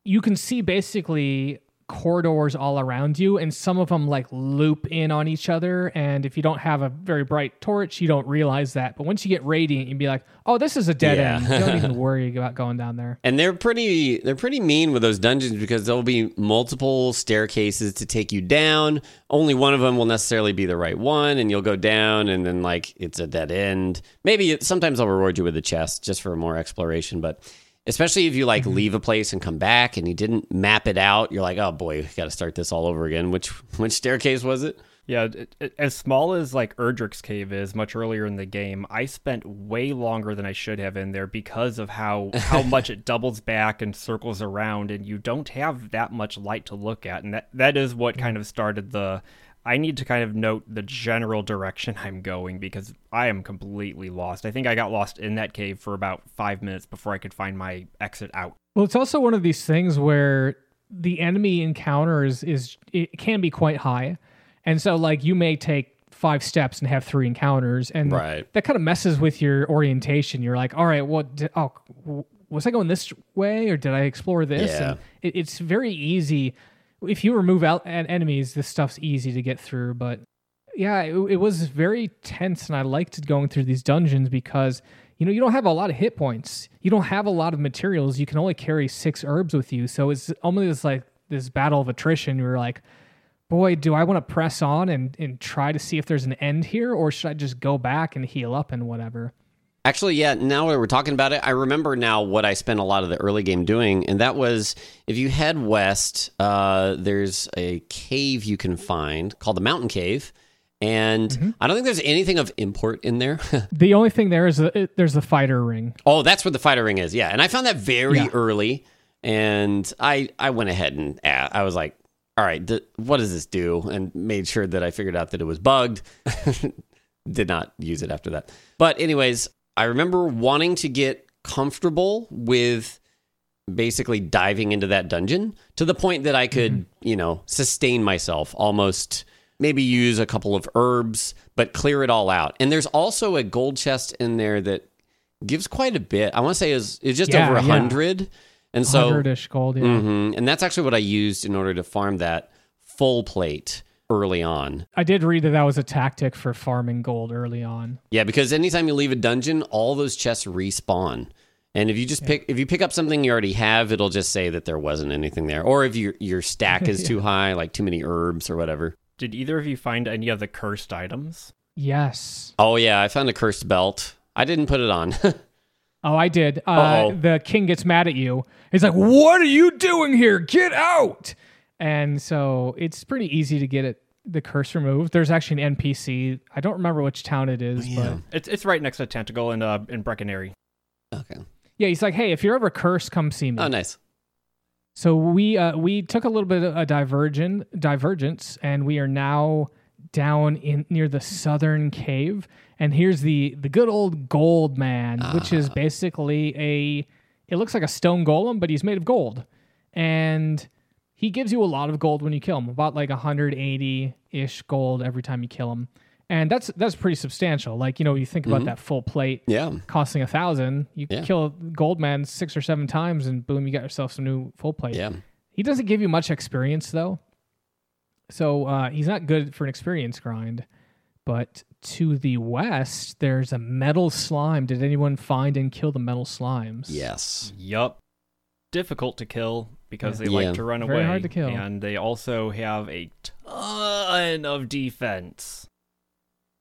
you can see basically corridors all around you, and some of them like loop in on each other, and if you don't have a very bright torch you don't realize that, but once you get Radiant you'd be like, oh, this is a dead yeah. end. You don't even worry about going down there. And they're pretty they're pretty mean with those dungeons because there'll be multiple staircases to take you down. Only one of them will necessarily be the right one, and you'll go down and then like it's a dead end. Maybe it, sometimes I'll reward you with a chest just for more exploration, but especially if you like mm-hmm. leave a place and come back and you didn't map it out, you're like, oh boy, we got to start this all over again. Which which staircase was it? Yeah, it, it, as small as like Erdrick's cave is much earlier in the game, I spent way longer than I should have in there because of how, how much it doubles back and circles around, and you don't have that much light to look at. And that, that is what kind of started the, I need to kind of note the general direction I'm going because I am completely lost. I think I got lost in that cave for about five minutes before I could find my exit out. Well, it's also one of these things where the enemy encounters is, it can be quite high. And so like you may take five steps and have three encounters, and right. that kind of messes with your orientation. You're like, all right, what, did, oh, was I going this way or did I explore this? Yeah. And it, it's very easy. If you remove out enemies, this stuff's easy to get through. But yeah, it, it was very tense, and I liked going through these dungeons because you know you don't have a lot of hit points, you don't have a lot of materials, you can only carry six herbs with you, so it's almost like this battle of attrition. You're like, boy, do I want to press on and, and try to see if there's an end here, or should I just go back and heal up and whatever? Actually, yeah, now that we're talking about it, I remember now what I spent a lot of the early game doing, and that was, if you head west, uh, there's a cave you can find called the Mountain Cave, and mm-hmm. I don't think there's anything of import in there. The only thing there is the, there's the fighter ring. Oh, that's where the fighter ring is, yeah, and I found that very yeah. early, and I, I went ahead and uh, I was like, all right, th- what does this do? And made sure that I figured out that it was bugged. Did not use it after that. But anyways, I remember wanting to get comfortable with basically diving into that dungeon to the point that I could, mm-hmm. you know, sustain myself, almost maybe use a couple of herbs, but clear it all out. And there's also a gold chest in there that gives quite a bit. I want to say is it's just yeah, over one hundred. Yeah. And so one hundred-ish gold, yeah. Mm-hmm, and that's actually what I used in order to farm that full plate early on. I did read that that was a tactic for farming gold early on. Yeah, because anytime you leave a dungeon, all those chests respawn. And if you just yeah. pick if you pick up something you already have, it'll just say that there wasn't anything there. Or if your your stack is yeah. too high, like too many herbs or whatever. Did either of you find any of the cursed items? Yes. Oh yeah, I found a cursed belt. I didn't put it on. Oh, I did. Uh, the king gets mad at you. He's like, "What are you doing here? Get out!" And so it's pretty easy to get it, the curse removed. There's actually an N P C. I don't remember which town it is, oh, yeah. but it's it's right next to Tantegel and uh in Brecconary. Okay. Yeah, he's like, "Hey, if you're ever cursed, come see me." Oh, nice. So we uh, we took a little bit of a divergent divergence, and we are now down in near the southern cave. And here's the the good old gold man, uh. which is basically a it looks like a stone golem, but he's made of gold. And he gives you a lot of gold when you kill him, about like one hundred eighty-ish gold every time you kill him. And that's that's pretty substantial. Like, you know, you think about mm-hmm. that full plate yeah. costing a thousand. You yeah. kill a gold man six or seven times, and boom, you got yourself some new full plate. Yeah. He doesn't give you much experience, though. So uh, he's not good for an experience grind. But to the west, there's a metal slime. Did anyone find and kill the metal slimes? Yes. Yup. Difficult to kill, because yeah. they like yeah. to run Very away. Very hard to kill. And they also have a ton of defense.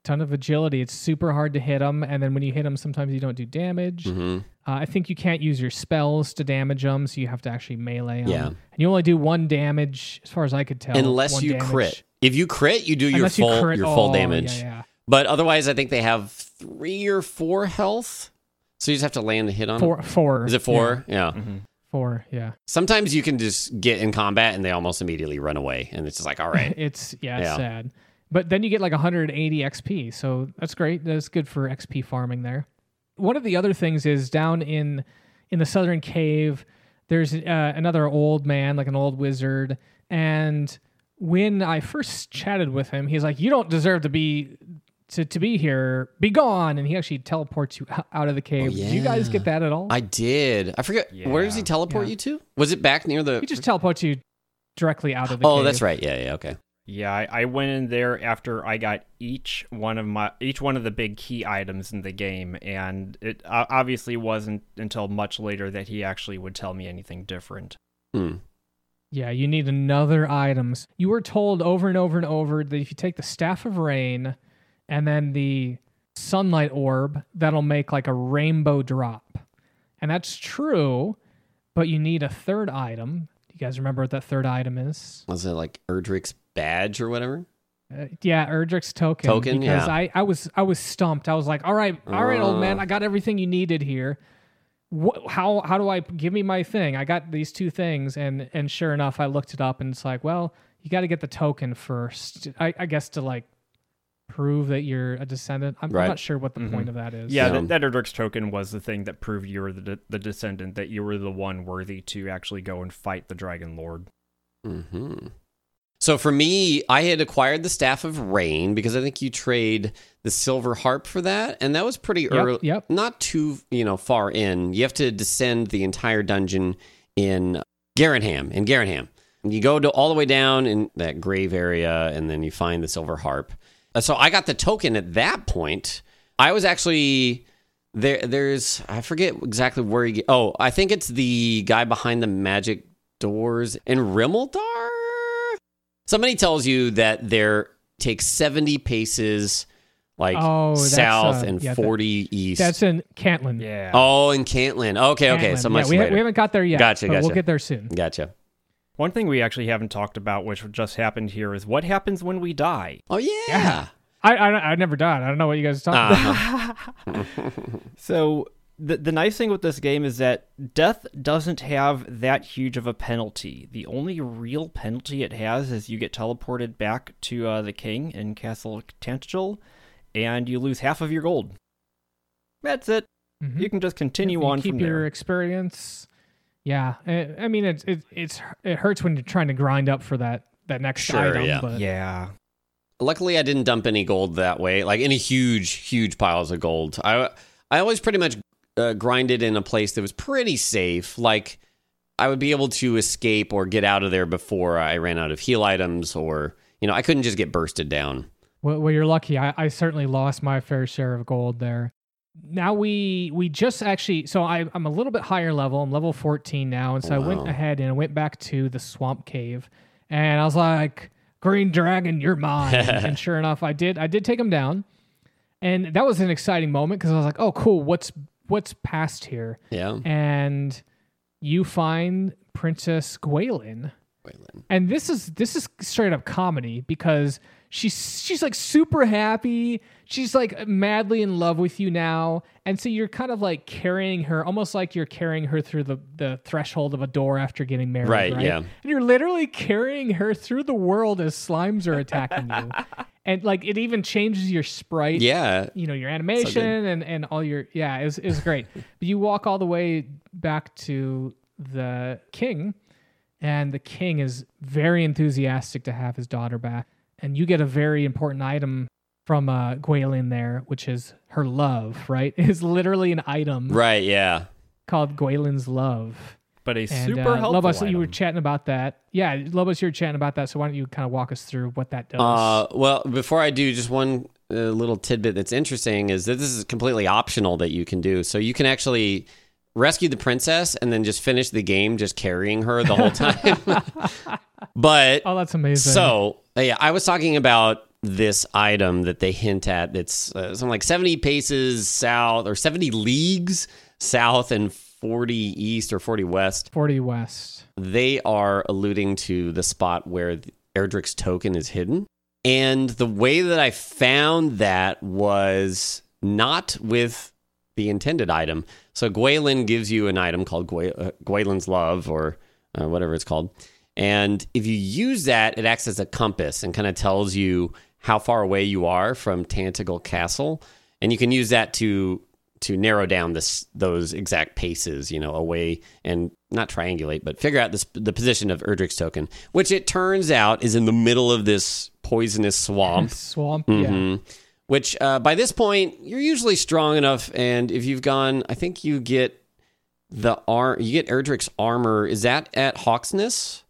Ton of agility. It's super hard to hit them. And then when you hit them, sometimes you don't do damage. Mm-hmm. Uh, I think you can't use your spells to damage them, so you have to actually melee them. Yeah. And you only do one damage, as far as I could tell. Unless you damage. Crit. If you crit, you do your Unless full you crit, your full oh, damage. Yeah, yeah. But otherwise, I think they have three or four health. So you just have to land a hit on four, them. Four. Is it four? Yeah. yeah. Mm-hmm. Four, yeah. Sometimes you can just get in combat and they almost immediately run away. And it's just like, all right. it's, yeah, it's yeah. sad. But then you get like one hundred eighty X P. So that's great. That's good for X P farming there. One of the other things is down in in the southern cave, there's uh, another old man, like an old wizard. And when I first chatted with him, he's like, you don't deserve to be to, to be here. Be gone. And he actually teleports you out of the cave. Oh, yeah. Did you guys get that at all? I did. I forget. Yeah. Where does he teleport yeah. you to? Was it back near the... He just teleports you directly out of the oh, cave. Oh, that's right. Yeah, yeah, okay. Yeah, I, I went in there after I got each one of my each one of the big key items in the game. And it obviously wasn't until much later that he actually would tell me anything different. Hmm. Yeah, you need another items. You were told over and over and over that if you take the Staff of Rain... and then the sunlight orb, that'll make like a rainbow drop. And that's true, but you need a third item. Do you guys remember what that third item is? Was it like Erdrick's badge or whatever? Uh, yeah, Erdrick's token. Token, because yeah. I, I was I was stumped. I was like, all right, all right, uh. old man, I got everything you needed here. What, how how do I, give me my thing? I got these two things, and and sure enough, I looked it up, and it's like, well, you got to get the token first, I, I guess, to like, prove that you're a descendant. I'm right. not sure what the mm-hmm. point of that is. Yeah, yeah. That, that Erdrick's token was the thing that proved you were the, de- the descendant, that you were the one worthy to actually go and fight the Dragon Lord. Mm-hmm. So for me, I had acquired the Staff of Rain because I think you trade the Silver Harp for that, and that was pretty yep, early, yep. not too you know far in. You have to descend the entire dungeon in Garinham, in Garinham. You go to all the way down in that grave area, and then you find the Silver Harp. So I got the token at that point. I was actually there. There's I forget exactly where he. Oh, I think it's the guy behind the magic doors in Rimuldar. somebody tells you that there takes seventy paces like oh, south a, and yeah, forty that, east. That's in Cantlin. Yeah. Oh, in Cantlin. Okay, Cantlin. okay. So much yeah, we, later. Ha- we haven't got there yet. Gotcha, but gotcha. We'll get there soon. Gotcha. One thing we actually haven't talked about, which just happened here, is what happens when we die. Oh, yeah. yeah. I, I I never died. I don't know what you guys are talking uh-huh. about. So the the nice thing with this game is that death doesn't have that huge of a penalty. The only real penalty it has is you get teleported back to uh, the king in Castle Tantegel, and you lose half of your gold. That's it. Mm-hmm. You can just continue you, you on keep from there. Keep your experience. Yeah, I mean it's it, it's it hurts when you're trying to grind up for that that next sure, item. Yeah. But. yeah. Luckily, I didn't dump any gold that way, like any huge, huge piles of gold. I I always pretty much uh, grinded in a place that was pretty safe. Like I would be able to escape or get out of there before I ran out of heal items, or you know I couldn't just get bursted down. Well, well you're lucky. I, I certainly lost my fair share of gold there. Now we we just actually, so I, I'm a little bit higher level. I'm level fourteen now. And so wow. I went ahead and I went back to the swamp cave. And I was like, Green Dragon, you're mine. And sure enough, I did. I did take him down. And that was an exciting moment because I was like, oh, cool. What's what's past here? Yeah. And you find Princess Gwaelin. Gwaelin. And this is this is straight up comedy because... She's she's like super happy. She's like madly in love with you now. And so you're kind of like carrying her, almost like you're carrying her through the, the threshold of a door after getting married. Right, right, yeah. And you're literally carrying her through the world as slimes are attacking you. And like it even changes your sprite. Yeah. You know, your animation so and, and all your... Yeah, it was, it was great. But you walk all the way back to the king. And the king is very enthusiastic to have his daughter back. And you get a very important item from uh, Gwaelin there, which is her love, right? It's literally an item. Right, yeah. Called Gwaelin's love. But a and, super uh, helpful Lobos, item. You were chatting about that. Yeah, Lobos, you were chatting about that. So why don't you kind of walk us through what that does? Uh, well, before I do, just one uh, little tidbit that's interesting is that this is completely optional that you can do. So you can actually... rescue the princess and then just finish the game just carrying her the whole time. But oh, that's amazing. So yeah, I was talking about this item that they hint at. It's uh, something like seventy paces south or seventy leagues south and forty east or forty west. forty west. They are alluding to the spot where Erdrick's token is hidden. And the way that I found that was not with the intended item. So Gwaelin gives you an item called Gwa- uh, Gwaelin's Love or uh, whatever it's called. And if you use that, it acts as a compass and kind of tells you how far away you are from Tantegel Castle. And you can use that to to narrow down this those exact paces, you know, away and not triangulate, but figure out this, the position of Erdrick's token, which it turns out is in the middle of this poisonous swamp. Swamp, mm-hmm. yeah. Which, uh, by this point, you're usually strong enough, and if you've gone, I think you get the ar- you get Erdrick's armor. Is that at Hawksness?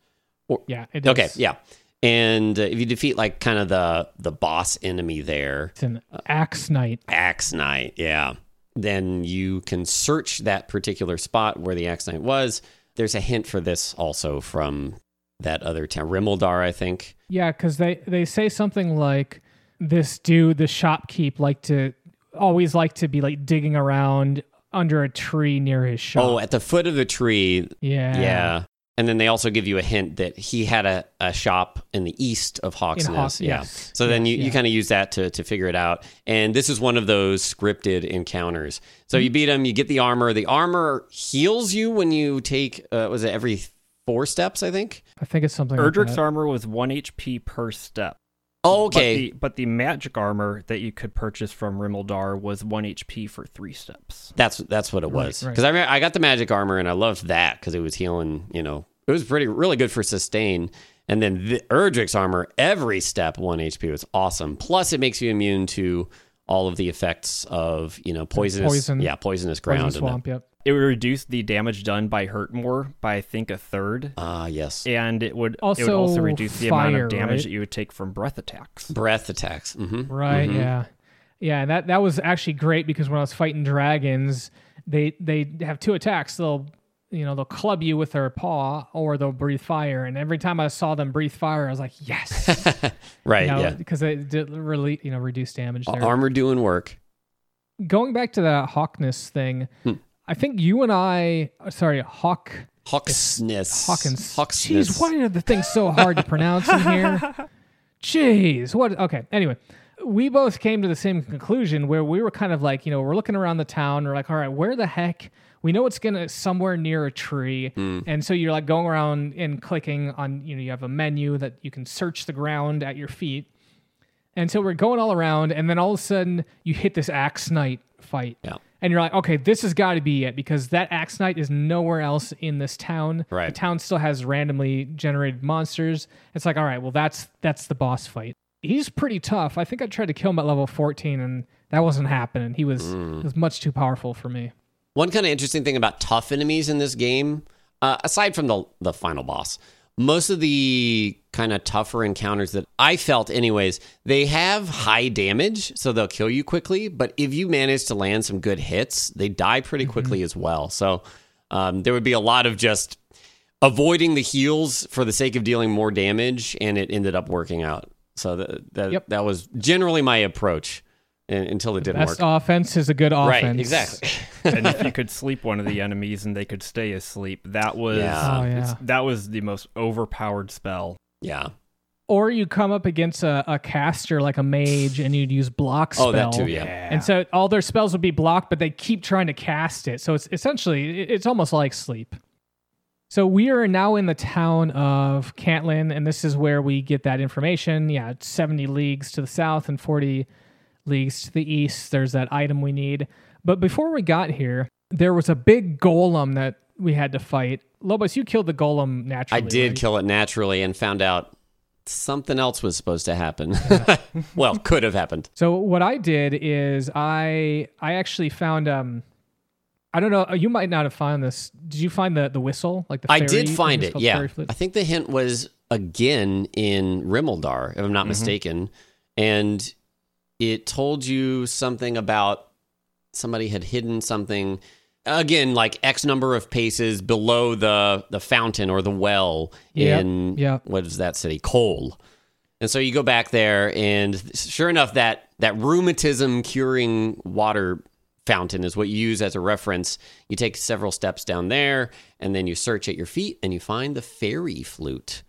Or- yeah, it is. Okay, yeah. And uh, if you defeat, like, kind of the, the boss enemy there... It's an uh, axe knight. Axe knight, yeah. Then you can search that particular spot where the axe knight was. There's a hint for this also from that other town. Rimuldar, I think. Yeah, because they, they say something like... This dude, the shopkeep, like to always like to be like digging around under a tree near his shop. Oh, at the foot of the tree. Yeah. Yeah. And then they also give you a hint that he had a, a shop in the east of Hawksness. Hawks, yeah. Yes. So then you, yeah. you kind of use that to, to figure it out. And this is one of those scripted encounters. So mm-hmm. you beat him, you get the armor. The armor heals you when you take, uh, was it every four steps, I think? I think it's something Erdrick's like that. armor was one H P per step. Oh, okay. But the, but the magic armor that you could purchase from Rimuldar was one H P for three steps. That's that's what it was. Because right, right. I remember I got the magic armor and I loved that because it was healing. You know, it was pretty really good for sustain. And then the Erdrick's armor, every step one H P was awesome. Plus, it makes you immune to all of the effects of you know poisonous, poison. yeah, poisonous ground. Poison swamp, yep. It would reduce the damage done by hurt more by, I think, a third. Ah, uh, yes. And it would also, it would also reduce the fire, amount of damage right? that you would take from breath attacks. Breath attacks. Mm-hmm. Right, mm-hmm. yeah. Yeah, that, that was actually great because when I was fighting dragons, they, they have two attacks. They'll you know, they'll club you with their paw or they'll breathe fire. And every time I saw them breathe fire, I was like, yes. Right. You know, yeah. Because they did really, you know, reduce damage there. Armor doing work. Going back to that Hawksness thing, hmm. I think you and I, sorry, Hawk. Hawksness. Hawkins. Hawksness. Jeez, why are the things so hard to pronounce in here? Jeez. What? Okay. Anyway. We both came to the same conclusion where we were kind of like, you know, we're looking around the town. We're like, all right, where the heck? We know it's going to somewhere near a tree. Mm. And so you're like going around and clicking on, you know, you have a menu that you can search the ground at your feet. And so we're going all around. And then all of a sudden you hit this Axe Knight fight. Yeah. And you're like, okay, this has got to be it because that Axe Knight is nowhere else in this town. Right. The town still has randomly generated monsters. It's like, all right, well, that's that's the boss fight. He's pretty tough. I think I tried to kill him at level fourteen, and that wasn't happening. He was, mm. was much too powerful for me. One kind of interesting thing about tough enemies in this game, uh, aside from the the final boss, most of the kind of tougher encounters that I felt anyways, they have high damage, so they'll kill you quickly. But if you manage to land some good hits, they die pretty mm-hmm. quickly as well. So um, there would be a lot of just avoiding the heals for the sake of dealing more damage, and it ended up working out. So that that, yep. that was generally my approach and, until it didn't work. The best offense is a good offense. Right, exactly. And if you could sleep one of the enemies and they could stay asleep, that was yeah. Oh, yeah. that was the most overpowered spell. Yeah. Or you come up against a, a caster like a mage and you'd use block spell. Oh, that too, yeah. yeah. And so all their spells would be blocked, but they keep trying to cast it. So it's essentially, it's almost like sleep. So we are now in the town of Cantlin, and this is where we get that information. Yeah, it's seventy leagues to the south and forty leagues to the east. There's that item we need. But before we got here, there was a big golem that we had to fight. Lobos, you killed the golem naturally. I did right? kill it naturally and found out something else was supposed to happen. Yeah. Well, could have happened. So what I did is I I actually found... um. I don't know. You might not have found this. Did you find the, the whistle? Like the fairy, I did find it, yeah. I think the hint was, again, in Rimuldar, if I'm not mm-hmm. mistaken. And it told you something about somebody had hidden something, again, like X number of paces below the, the fountain or the well yep. in, yep. what is that city? Kol. And so you go back there, and sure enough, that, that rheumatism-curing water... fountain is what you use as a reference. You take several steps down there, and then you search at your feet, and you find the fairy flute.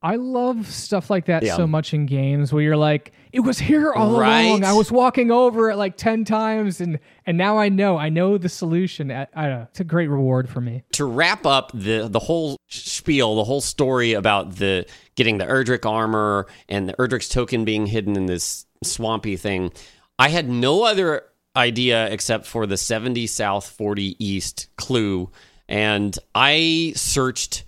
I love stuff like that yeah. so much in games where you're like, it was here all right. along. I was walking over it like ten times, and and now I know. I know the solution. I, I don't know. It's a great reward for me. To wrap up the the whole spiel, the whole story about the getting the Erdrick armor and the Erdrick's token being hidden in this swampy thing, I had no other idea except for the seventy south forty east clue, and I searched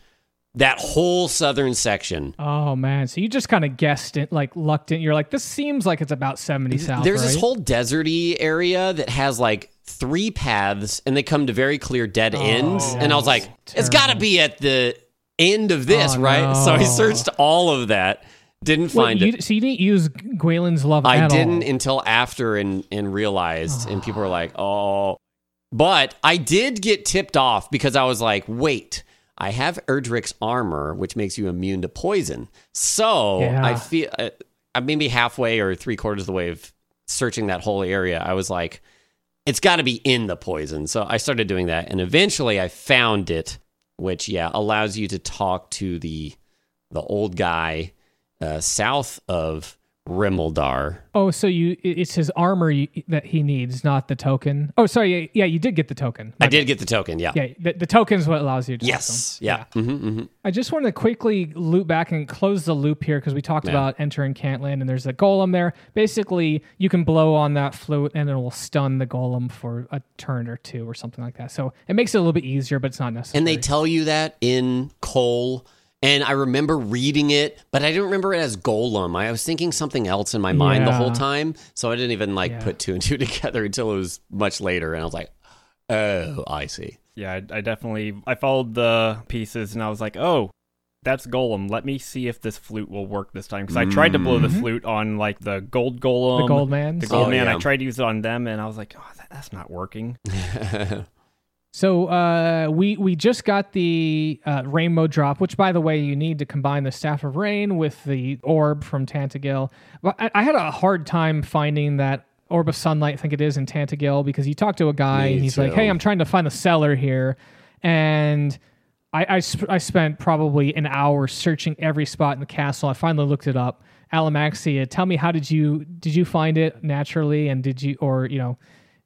that whole southern section. Oh man, so you just kind of guessed it, like lucked in. You're like, this seems like it's about seventy south. There's right? this whole deserty area that has like three paths and they come to very clear dead oh, ends, and I was like, terrible. It's gotta be at the end of this oh, right no. So I searched all of that. Didn't find Wait, you, it. So you didn't use Gwaelin's love I at all? I didn't until after and, and realized, oh. and people were like, oh. But I did get tipped off because I was like, wait, I have Erdrick's armor, which makes you immune to poison. So yeah. I feel, uh, maybe halfway or three quarters of the way of searching that whole area, I was like, it's got to be in the poison. So I started doing that, and eventually I found it, which, yeah, allows you to talk to the the old guy Uh, south of Rimuldar. Oh, so you it's his armor you, that he needs, not the token. Oh, sorry. Yeah, you did get the token. I did get the token, yeah. Yeah, the, the token's what allows you to Yes, yeah. yeah. Mm-hmm, mm-hmm. I just wanted to quickly loop back and close the loop here because we talked yeah. about entering Cantlin, and there's a golem there. Basically, you can blow on that flute and it will stun the golem for a turn or two or something like that. So it makes it a little bit easier, but it's not necessary. And they tell you that in Kol. And I remember reading it, but I didn't remember it as golem. I was thinking something else in my mind yeah. the whole time. So I didn't even like yeah. put two and two together until it was much later. And I was like, oh, I see. Yeah, I, I definitely, I followed the pieces and I was like, oh, that's golem. Let me see if this flute will work this time. Because I tried to blow the mm-hmm. flute on like the gold golem. The gold man. The gold oh, man. Yeah. I tried to use it on them and I was like, oh, that, that's not working. So uh, we we just got the uh, rain mode drop, which, by the way, you need to combine the Staff of Rain with the orb from Tantegel. Well, I, I had a hard time finding that orb of sunlight, I think it is, in Tantegel, because you talk to a guy Me and he's too. like, hey, I'm trying to find the cellar here. And I, I, sp- I spent probably an hour searching every spot in the castle. I finally looked it up. Alamaxia, tell me, how did you did you find it naturally? And did you, or, you know,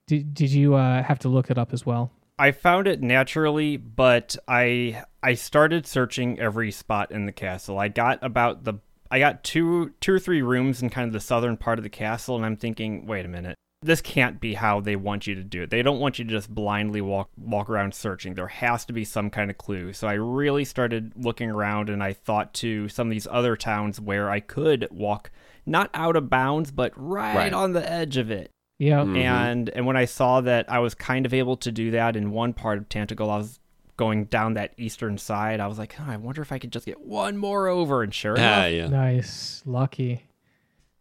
did, did you uh, have to look it up as well? I found it naturally, but I I started searching every spot in the castle. I got about the I got two two or three rooms in kind of the southern part of the castle, and I'm thinking, wait a minute, this can't be how they want you to do it. They don't want you to just blindly walk walk around searching. There has to be some kind of clue. So I really started looking around, and I thought to some of these other towns where I could walk not out of bounds, but right, right. on the edge of it. Yeah, mm-hmm. and and when I saw that I was kind of able to do that in one part of Tantegel, I was going down that eastern side. I was like, oh, I wonder if I could just get one more over, and sure enough, ah, yeah. nice, lucky.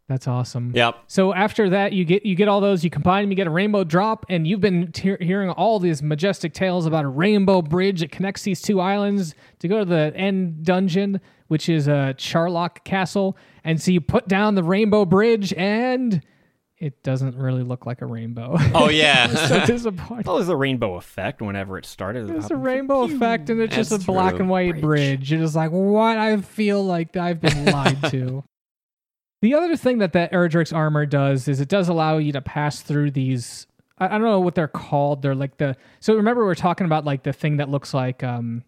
That's awesome. Yep. So after that, you get you get all those, you combine them, you get a rainbow drop, and you've been te- hearing all these majestic tales about a rainbow bridge that connects these two islands to go to the end dungeon, which is a Charlock Castle. And so you put down the rainbow bridge and it doesn't really look like a rainbow. Oh, yeah. It was so disappointing. Well, there's a rainbow effect whenever it started. There's a rainbow Pew. effect, and it's That's just a black and white bridge. bridge. It is like, what? I feel like I've been lied to. The other thing that that Erdrick's armor does is it does allow you to pass through these, I, I don't know what they're called. They're like the, so remember we were talking about like the thing that looks like um,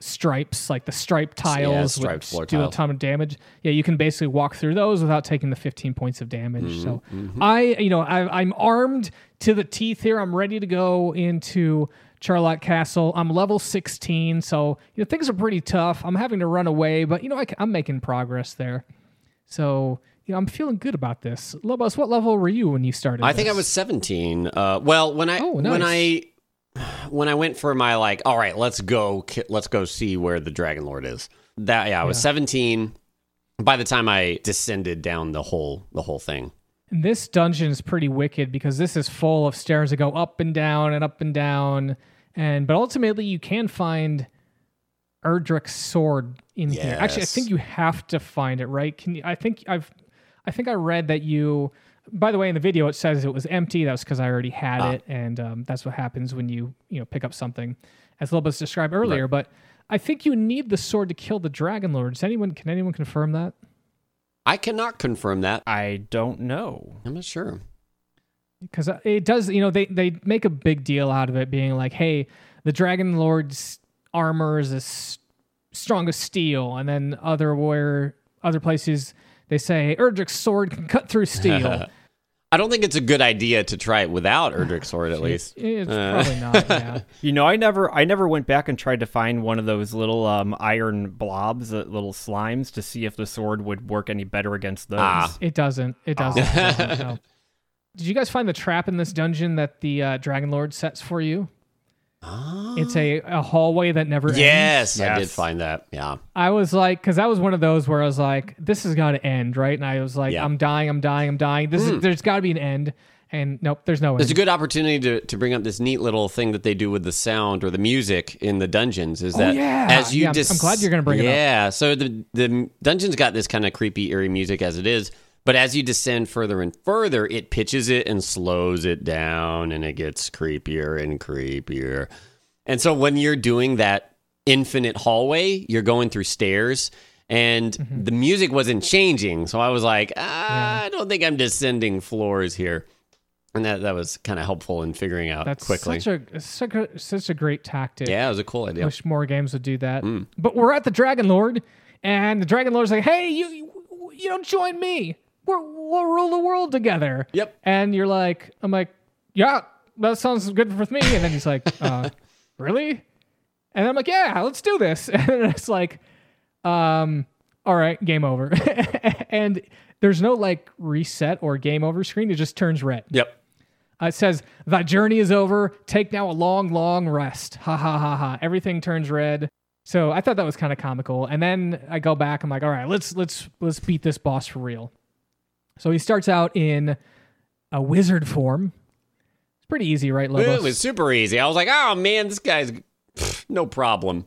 stripes, like the stripe tiles, yeah, which do tiles. a ton of damage. Yeah, you can basically walk through those without taking the fifteen points of damage. Mm-hmm, so mm-hmm. I, you know, I, I'm armed to the teeth here. I'm ready to go into Charlock Castle. I'm level sixteen, so you know things are pretty tough. I'm having to run away, but you know I can, I'm making progress there. So you know I'm feeling good about this. Lobos, what level were you when you started? I this? think I was seventeen. Uh, well, when I oh, nice. when I. When I went for my, like, all right, let's go, let's go see where the Dragon Lord is. That yeah, I was yeah. seventeen by the time I descended down the whole the whole thing. And this dungeon is pretty wicked because this is full of stairs that go up and down and up and down, and but ultimately you can find Erdrick's sword in yes. here. Actually, I think you have to find it, right? Can you, I think I've I think I read that you. By the way, in the video, it says it was empty. That was because I already had ah. it, and um, that's what happens when you you know pick up something, as Lobos described earlier. Right. But I think you need the sword to kill the Dragon Lord. Does anyone can anyone confirm that? I cannot confirm that. I don't know. I'm not sure because it does. You know, they they make a big deal out of it being like, hey, the Dragon Lord's armor is as strong as steel, and then other where other places they say Erdrick's sword can cut through steel. I don't think it's a good idea to try it without Erdrick's sword, at least. It's uh. probably not, yeah. You know, I never I never went back and tried to find one of those little um, iron blobs, uh, little slimes, to see if the sword would work any better against those. Ah. It doesn't. It doesn't. Ah. It doesn't no. Did you guys find the trap in this dungeon that the uh, Dragon Lord sets for you? Oh. It's a, a hallway that never ends. Yes, yes, I did find that. Yeah. I was like, because that was one of those where I was like, this has got to end, right? And I was like, yeah. I'm dying, I'm dying, I'm dying. This mm. is, there's got to be an end. And nope, there's no end. There's a good opportunity to, to bring up this neat little thing that they do with the sound or the music in the dungeons. Is that oh, yeah. as you yeah, dis- I'm glad you're going to bring yeah. it up. Yeah. So the, the dungeon's got this kind of creepy, eerie music as it is. But as you descend further and further, it pitches it and slows it down, and it gets creepier and creepier. And so when you're doing that infinite hallway, you're going through stairs, and mm-hmm. the music wasn't changing. So I was like, ah, yeah. I don't think I'm descending floors here. And that, that was kind of helpful in figuring out That's quickly. That's such a, such a great tactic. Yeah, it was a cool idea. I wish more games would do that. Mm. But we're at the Dragon Lord, and the Dragon Lord's like, hey, you, you, you don't join me. We're, we'll rule the world together. Yep. And you're like, I'm like, yeah, that sounds good for me. And then he's like, uh, really? And I'm like, yeah, let's do this. And it's like, um, all right, game over. And there's no like reset or game over screen. It just turns red. Yep. Uh, it says, thy journey is over. Take now a long, long rest. Ha ha ha ha. Everything turns red. So I thought that was kind of comical. And then I go back. I'm like, all right, let's let's let's beat this boss for real. So he starts out in a wizard form, Pretty easy, right, Lobos? It was super easy. I was like, oh, man, this guy's pff, no problem.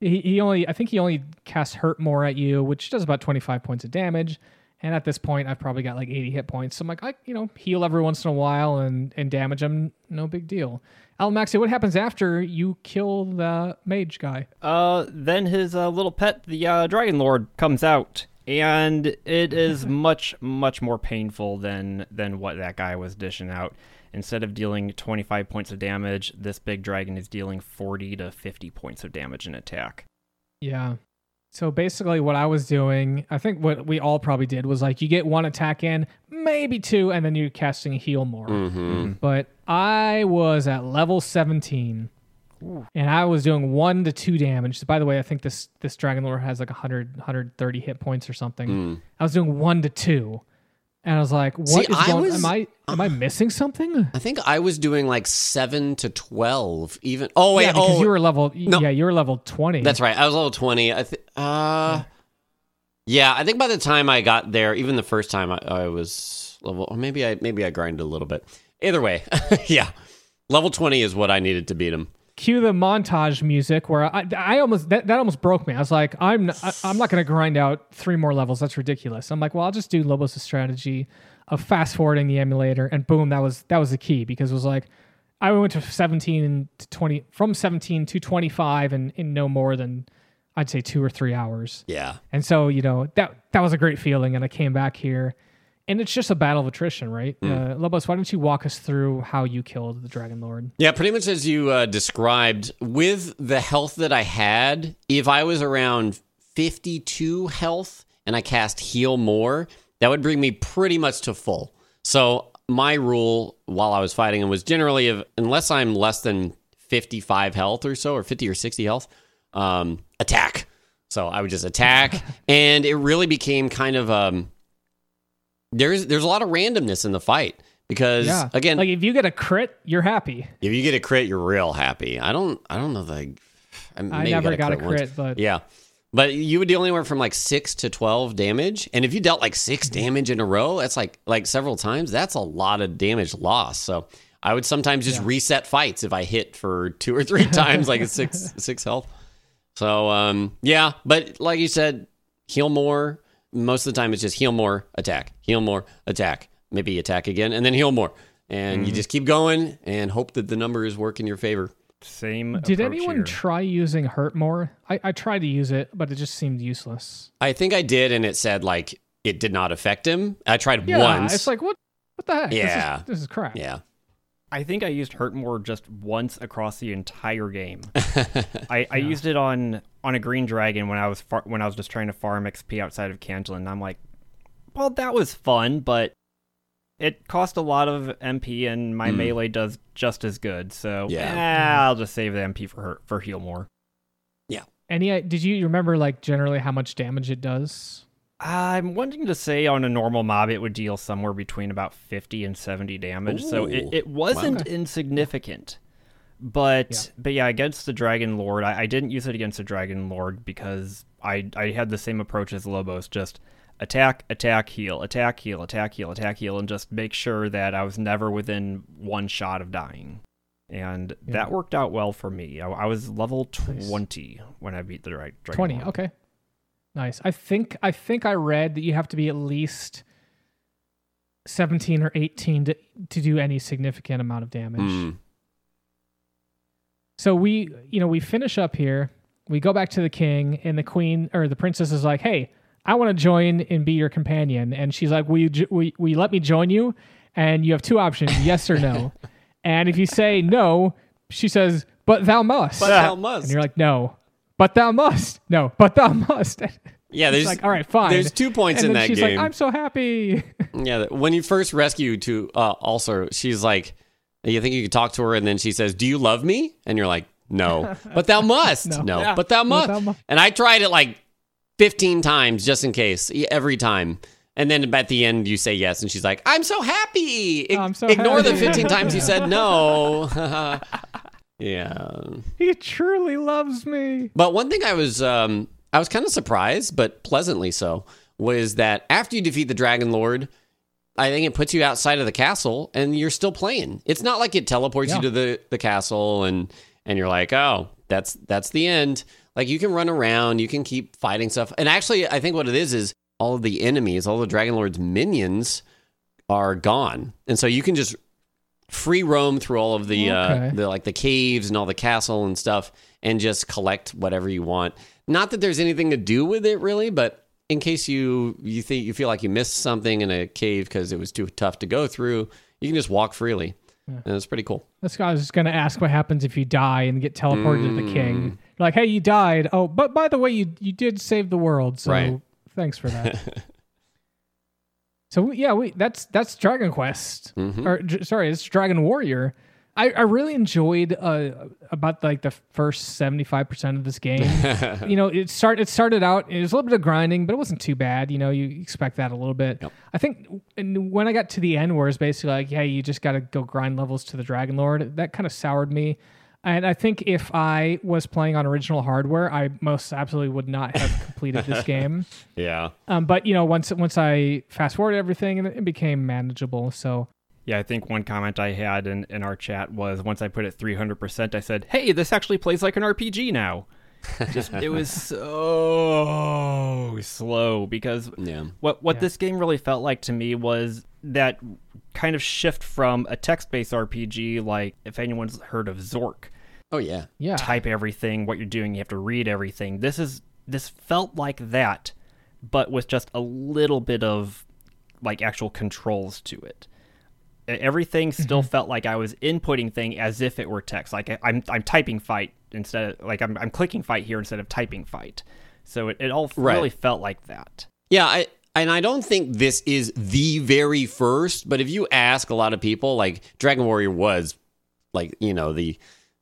He, he only, I think he only casts Hurt More at you, which does about twenty-five points of damage. And at this point, I've probably got like eighty hit points. So I'm like, I, you know, heal every once in a while and, and damage him. No big deal. Alamaxi, what happens after you kill the mage guy? Uh, then his uh, little pet, the uh, Dragon Lord, comes out. And it is much, much more painful than than what that guy was dishing out. Instead of dealing twenty-five points of damage, this big dragon is dealing forty to fifty points of damage in attack. Yeah. So basically what I was doing, I think what we all probably did was like you get one attack in, maybe two, and then you're casting Heal More. Mm-hmm. But I was at level seventeen, ooh, and I was doing one to two damage. So by the way, I think this, this Dragon Lord has like one hundred, one hundred thirty hit points or something. Mm. I was doing one to two. And I was like, what See, is I going was, am I am I missing something? I think I was doing like seven to twelve even. Oh wait, yeah, because oh, you were level no. Yeah, you were level twenty. That's right. I was level twenty. I th- uh Yeah, I think by the time I got there, even the first time I, I was level or maybe I maybe I grinded a little bit. Either way. Yeah. Level twenty is what I needed to beat him. Cue the montage music where I, I almost that, that almost broke me. I was like, I'm I, I'm not going to grind out three more levels. That's ridiculous. I'm like, well, I'll just do Lobos' strategy of fast forwarding the emulator, and boom, that was that was the key because it was like I went to seventeen to twenty from seventeen to twenty-five and in no more than I'd say two or three hours. Yeah. And so you know that that was a great feeling, and I came back here, and it's just a battle of attrition, right? Mm. Uh, Lobos, why don't you walk us through how you killed the Dragon Lord? Yeah, pretty much as you uh, described, with the health that I had, if I was around fifty-two health and I cast Heal More, that would bring me pretty much to full. So my rule while I was fighting him was generally, if, unless I'm less than fifty-five health or so, or fifty or sixty health, um, attack. So I would just attack, and it really became kind of... Um, There's there's a lot of randomness in the fight because yeah. again, like if you get a crit, you're happy. If you get a crit, you're real happy. I don't I don't know that I, I, maybe I never got a crit, got a crit but yeah, but you would deal anywhere from like six to twelve damage, and if you dealt like six damage in a row, that's like like several times. That's a lot of damage lost. So I would sometimes just yeah. reset fights if I hit for two or three times like a six six health. So um yeah, but like you said, Heal More. Most of the time, it's just heal more, attack, heal more, attack, maybe attack again, and then heal more. And mm-hmm. you just keep going and hope that the numbers work in your favor. Same. Did anyone here. try using Hurt More? I, I tried to use it, but it just seemed useless. I think I did, and it said, like, it did not affect him. I tried yeah, once. It's like, what What the heck? Yeah. This is, this is crap. Yeah. I think I used Hurt More just once across the entire game. I, I yeah. used it on... on a green dragon when I was far- when I was just trying to farm X P outside of Cantlin. I'm like, well, that was fun, but it cost a lot of M P, and my mm. melee does just as good. So yeah, eh, I'll just save the M P for her- for heal more. Yeah. And yeah, did you remember like generally how much damage it does? I'm wanting to say on a normal mob it would deal somewhere between about fifty and seventy damage. Ooh. So it, it wasn't wow. insignificant. But yeah. but yeah, against the Dragon Lord, I, I didn't use it against the Dragon Lord because I I had the same approach as Lobos, just attack, attack, heal, attack, heal, attack, heal, attack, heal, and just make sure that I was never within one shot of dying. And yeah. that worked out well for me. I, I was level twenty nice. when I beat the Dragon Lord. twenty, okay. Nice. I think I think I read that you have to be at least seventeen or eighteen to, to do any significant amount of damage. Mm. So we, you know, we finish up here, we go back to the king, and the queen, or the princess is like, hey, I want to join and be your companion. And she's like, will you, jo- will you let me join you? And you have two options, yes or no. And if you say no, she says, but thou must. But thou must. And you're like, no, but thou must. No, but thou must. Yeah, there's like, all right, fine. There's two points and in that she's game. She's like, I'm so happy. Yeah, when you first rescue two, uh, also, she's like, you think you could talk to her, and then she says, do you love me? And you're like, no, but thou must. no, no yeah. but thou must. But thou must. And I tried it like fifteen times just in case, every time. And then at the end, you say yes, and she's like, I'm so happy. I- I'm so Ignore happy. the fifteen times you said no. Yeah. He truly loves me. But one thing I was, um, I was kind of surprised, but pleasantly so, was that after you defeat the Dragon Lord, I think it puts you outside of the castle and you're still playing. It's not like it teleports yeah. you to the, the castle and and you're like, oh, that's that's the end. Like, you can run around, you can keep fighting stuff. And actually, I think what it is is all of the enemies, all the Dragon Lord's minions are gone. And so you can just free roam through all of the, okay. uh, the like the caves and all the castle and stuff and just collect whatever you want. Not that there's anything to do with it, really, but in case you, you think you feel like you missed something in a cave because it was too tough to go through, you can just walk freely. Yeah. And it's pretty cool. This guy was just going to ask what happens if you die and get teleported mm. to the king. You're like, hey, you died. Oh, but by the way, you you did save the world, so right. thanks for that. So yeah, we that's that's Dragon Quest. Mm-hmm. Or sorry, it's Dragon Warrior. I, I really enjoyed uh, about like the first seventy-five percent of this game. You know, it start it started out, it was a little bit of grinding, but it wasn't too bad. You know, you expect that a little bit. Yep. I think and when I got to the end where it's basically like, hey, you just got to go grind levels to the Dragon Lord, that kind of soured me. And I think if I was playing on original hardware, I most absolutely would not have completed this game. Yeah. Um, but, you know, once once I fast forwarded everything, it became manageable, so... Yeah, I think one comment I had in, in our chat was once I put it three hundred percent, I said, hey, this actually plays like an R P G now. Just it was so slow because yeah. what, what yeah. this game really felt like to me was that kind of shift from a text-based R P G, like if anyone's heard of Zork. Oh, yeah. yeah. Type everything, what you're doing, you have to read everything. This is this felt like that, but with just a little bit of like actual controls to it. Everything still mm-hmm. felt like I was inputting thing as if it were text. Like I, I'm, I'm typing fight instead of like I'm, I'm clicking fight here instead of typing fight. So it, it all right. really felt like that. Yeah, I and I don't think this is the very first, but if you ask a lot of people, like Dragon Warrior was, like you know the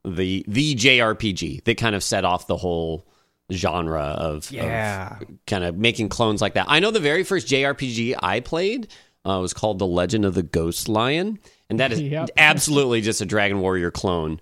the the J R P G that kind of set off the whole genre of, yeah. of kind of making clones like that. I know the very first J R P G I played. Uh, it was called The Legend of the Ghost Lion, and that is yep. absolutely just a Dragon Warrior clone.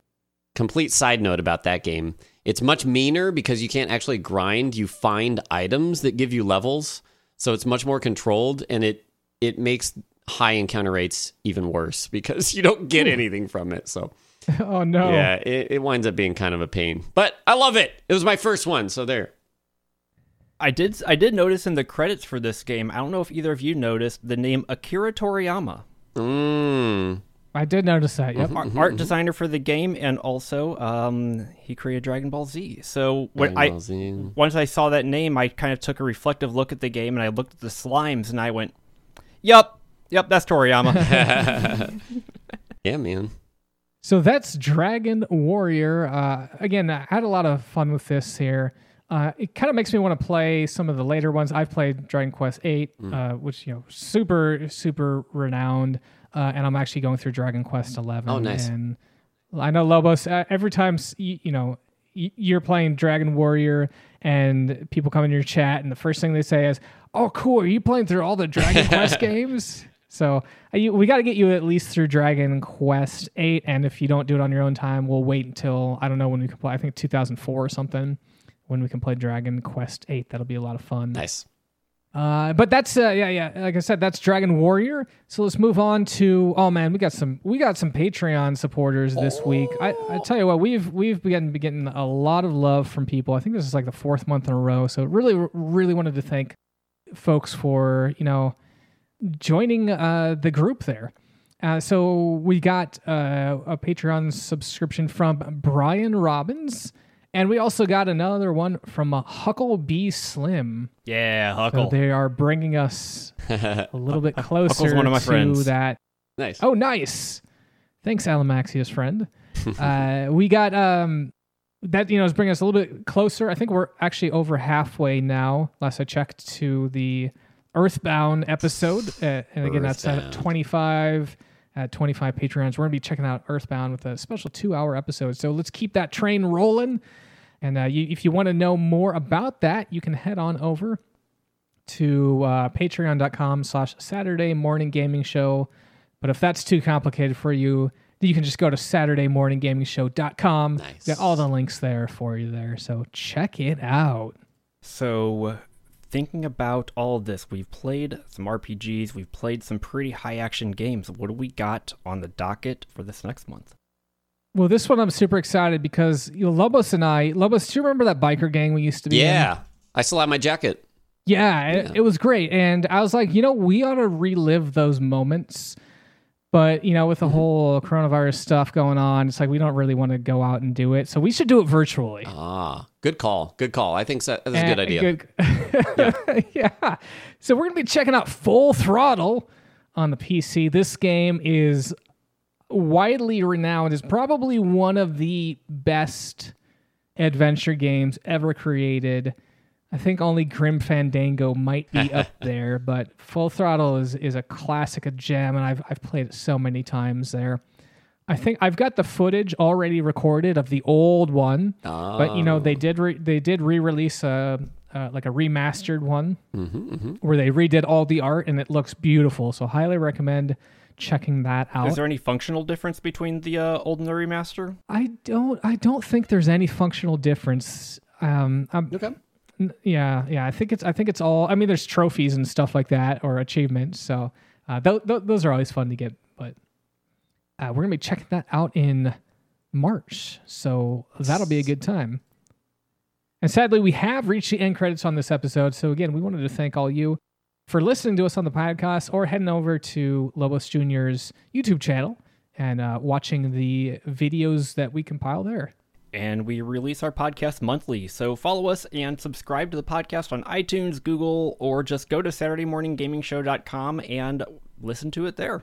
Complete side note about that game. It's much meaner because you can't actually grind. You find items that give you levels, so it's much more controlled, and it it makes high encounter rates even worse because you don't get anything from it. So, oh, no. Yeah, it, it winds up being kind of a pain, but I love it. It was my first one, so there. I did I did notice in the credits for this game, I don't know if either of you noticed, the name Akira Toriyama. Mm. I did notice that, yep. Mm-hmm, art, mm-hmm. art designer for the game, and also um, he created Dragon Ball Z. So when I, Z. once I saw that name, I kind of took a reflective look at the game, and I looked at the slimes, and I went, yup, yup, that's Toriyama. Yeah, man. So that's Dragon Warrior. Uh, again, I had a lot of fun with this here. Uh, it kind of makes me want to play some of the later ones. I've played Dragon Quest eight, mm. uh, which, you know, super, super renowned. Uh, and I'm actually going through Dragon Quest eleven. Oh, nice. And I know, Lobos, uh, every time, you, you know, you're playing Dragon Warrior and people come in your chat and the first thing they say is, oh, cool, are you playing through all the Dragon Quest games? So uh, you, we got to get you at least through Dragon Quest eight. And if you don't do it on your own time, we'll wait until, I don't know when we can play, I think two thousand four or something. When we can play Dragon Quest eight, that'll be a lot of fun. Nice. Uh, but that's uh, yeah, yeah. Like I said, that's Dragon Warrior. So let's move on to. Oh man, we got some we got some Patreon supporters this oh. week. I, I tell you what, we've we've been getting a lot of love from people. I think this is like the fourth month in a row. So really, really wanted to thank folks for you know joining uh, the group there. Uh, so we got uh, a Patreon subscription from Brian Robbins. And we also got another one from uh, Huckle B. Slim. Yeah, Huckle. So they are bringing us a little bit closer one of my to friends. That. Nice. Oh, nice. Thanks, Alamaxius friend. uh, we got um, that, you know, is bringing us a little bit closer. I think we're actually over halfway now, last I checked, to the Earthbound episode. Uh, and again, Earthbound. That's at twenty-five. At twenty-five Patreons. We're going to be checking out Earthbound with a special two-hour episode. So let's keep that train rolling. And uh, you, if you want to know more about that, you can head on over to uh, patreon.com slash Saturday Morning Gaming Show. But if that's too complicated for you, you can just go to saturday morning gaming show dot com. Nice. Got all the links there for you there. So check it out. So thinking about all of this, we've played some R P Gs, we've played some pretty high-action games. What do we got on the docket for this next month? Well, this one I'm super excited because you know, Lobos and I... Lobos, do you remember that biker gang we used to be yeah, in? Yeah, I still have my jacket. Yeah, yeah. It, it was great. And I was like, you know, we ought to relive those moments. But, you know, with the mm-hmm. whole coronavirus stuff going on, it's like we don't really want to go out and do it. So we should do it virtually. Ah, good call. Good call. I think so. That's and, a good idea. Good. yeah. yeah. So we're going to be checking out Full Throttle on the P C. This game is widely renowned as probably one of the best adventure games ever created. I think only Grim Fandango might be up there, but Full Throttle is, is a classic, a gem, and I've I've played it so many times there. I think I've got the footage already recorded of the old one, oh. but you know they did re- they did re-release a uh, like a remastered one mm-hmm, mm-hmm. where they redid all the art and it looks beautiful. So highly recommend checking that out. Is there any functional difference between the uh, old and the remaster? I don't I don't think there's any functional difference. Um, I'm, okay. Yeah, yeah. I think it's. I think it's all. I mean, there's trophies and stuff like that, or achievements. So uh, th- th- those are always fun to get. But uh, we're gonna be checking that out in March. So that'll be a good time. And sadly, we have reached the end credits on this episode. So again, we wanted to thank all you for listening to us on the podcast, or heading over to Lobos Junior's YouTube channel and uh, watching the videos that we compile there. And we release our podcast monthly, so follow us and subscribe to the podcast on iTunes, Google, or just go to Saturday Morning Gaming Show dot com and listen to it there.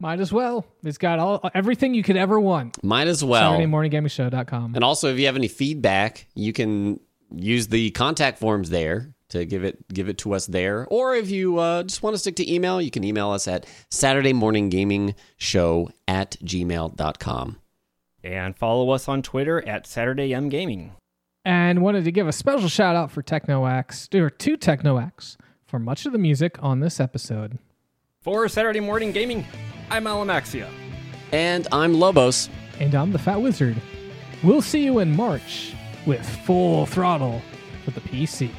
Might as well. It's got all everything you could ever want. Might as well. Saturday Morning Gaming Show dot com. And also, if you have any feedback, you can use the contact forms there to give it give it to us there. Or if you uh, just want to stick to email, you can email us at Saturday Morning Gaming Show at gmail dot com. And follow us on Twitter at Saturday M Gaming. And wanted to give a special shout out for TechnoAx, or to TechnoAx, for much of the music on this episode. For Saturday Morning Gaming, I'm Alamaxia. And I'm Lobos. And I'm the Fat Wizard. We'll see you in March with Full Throttle for the P C.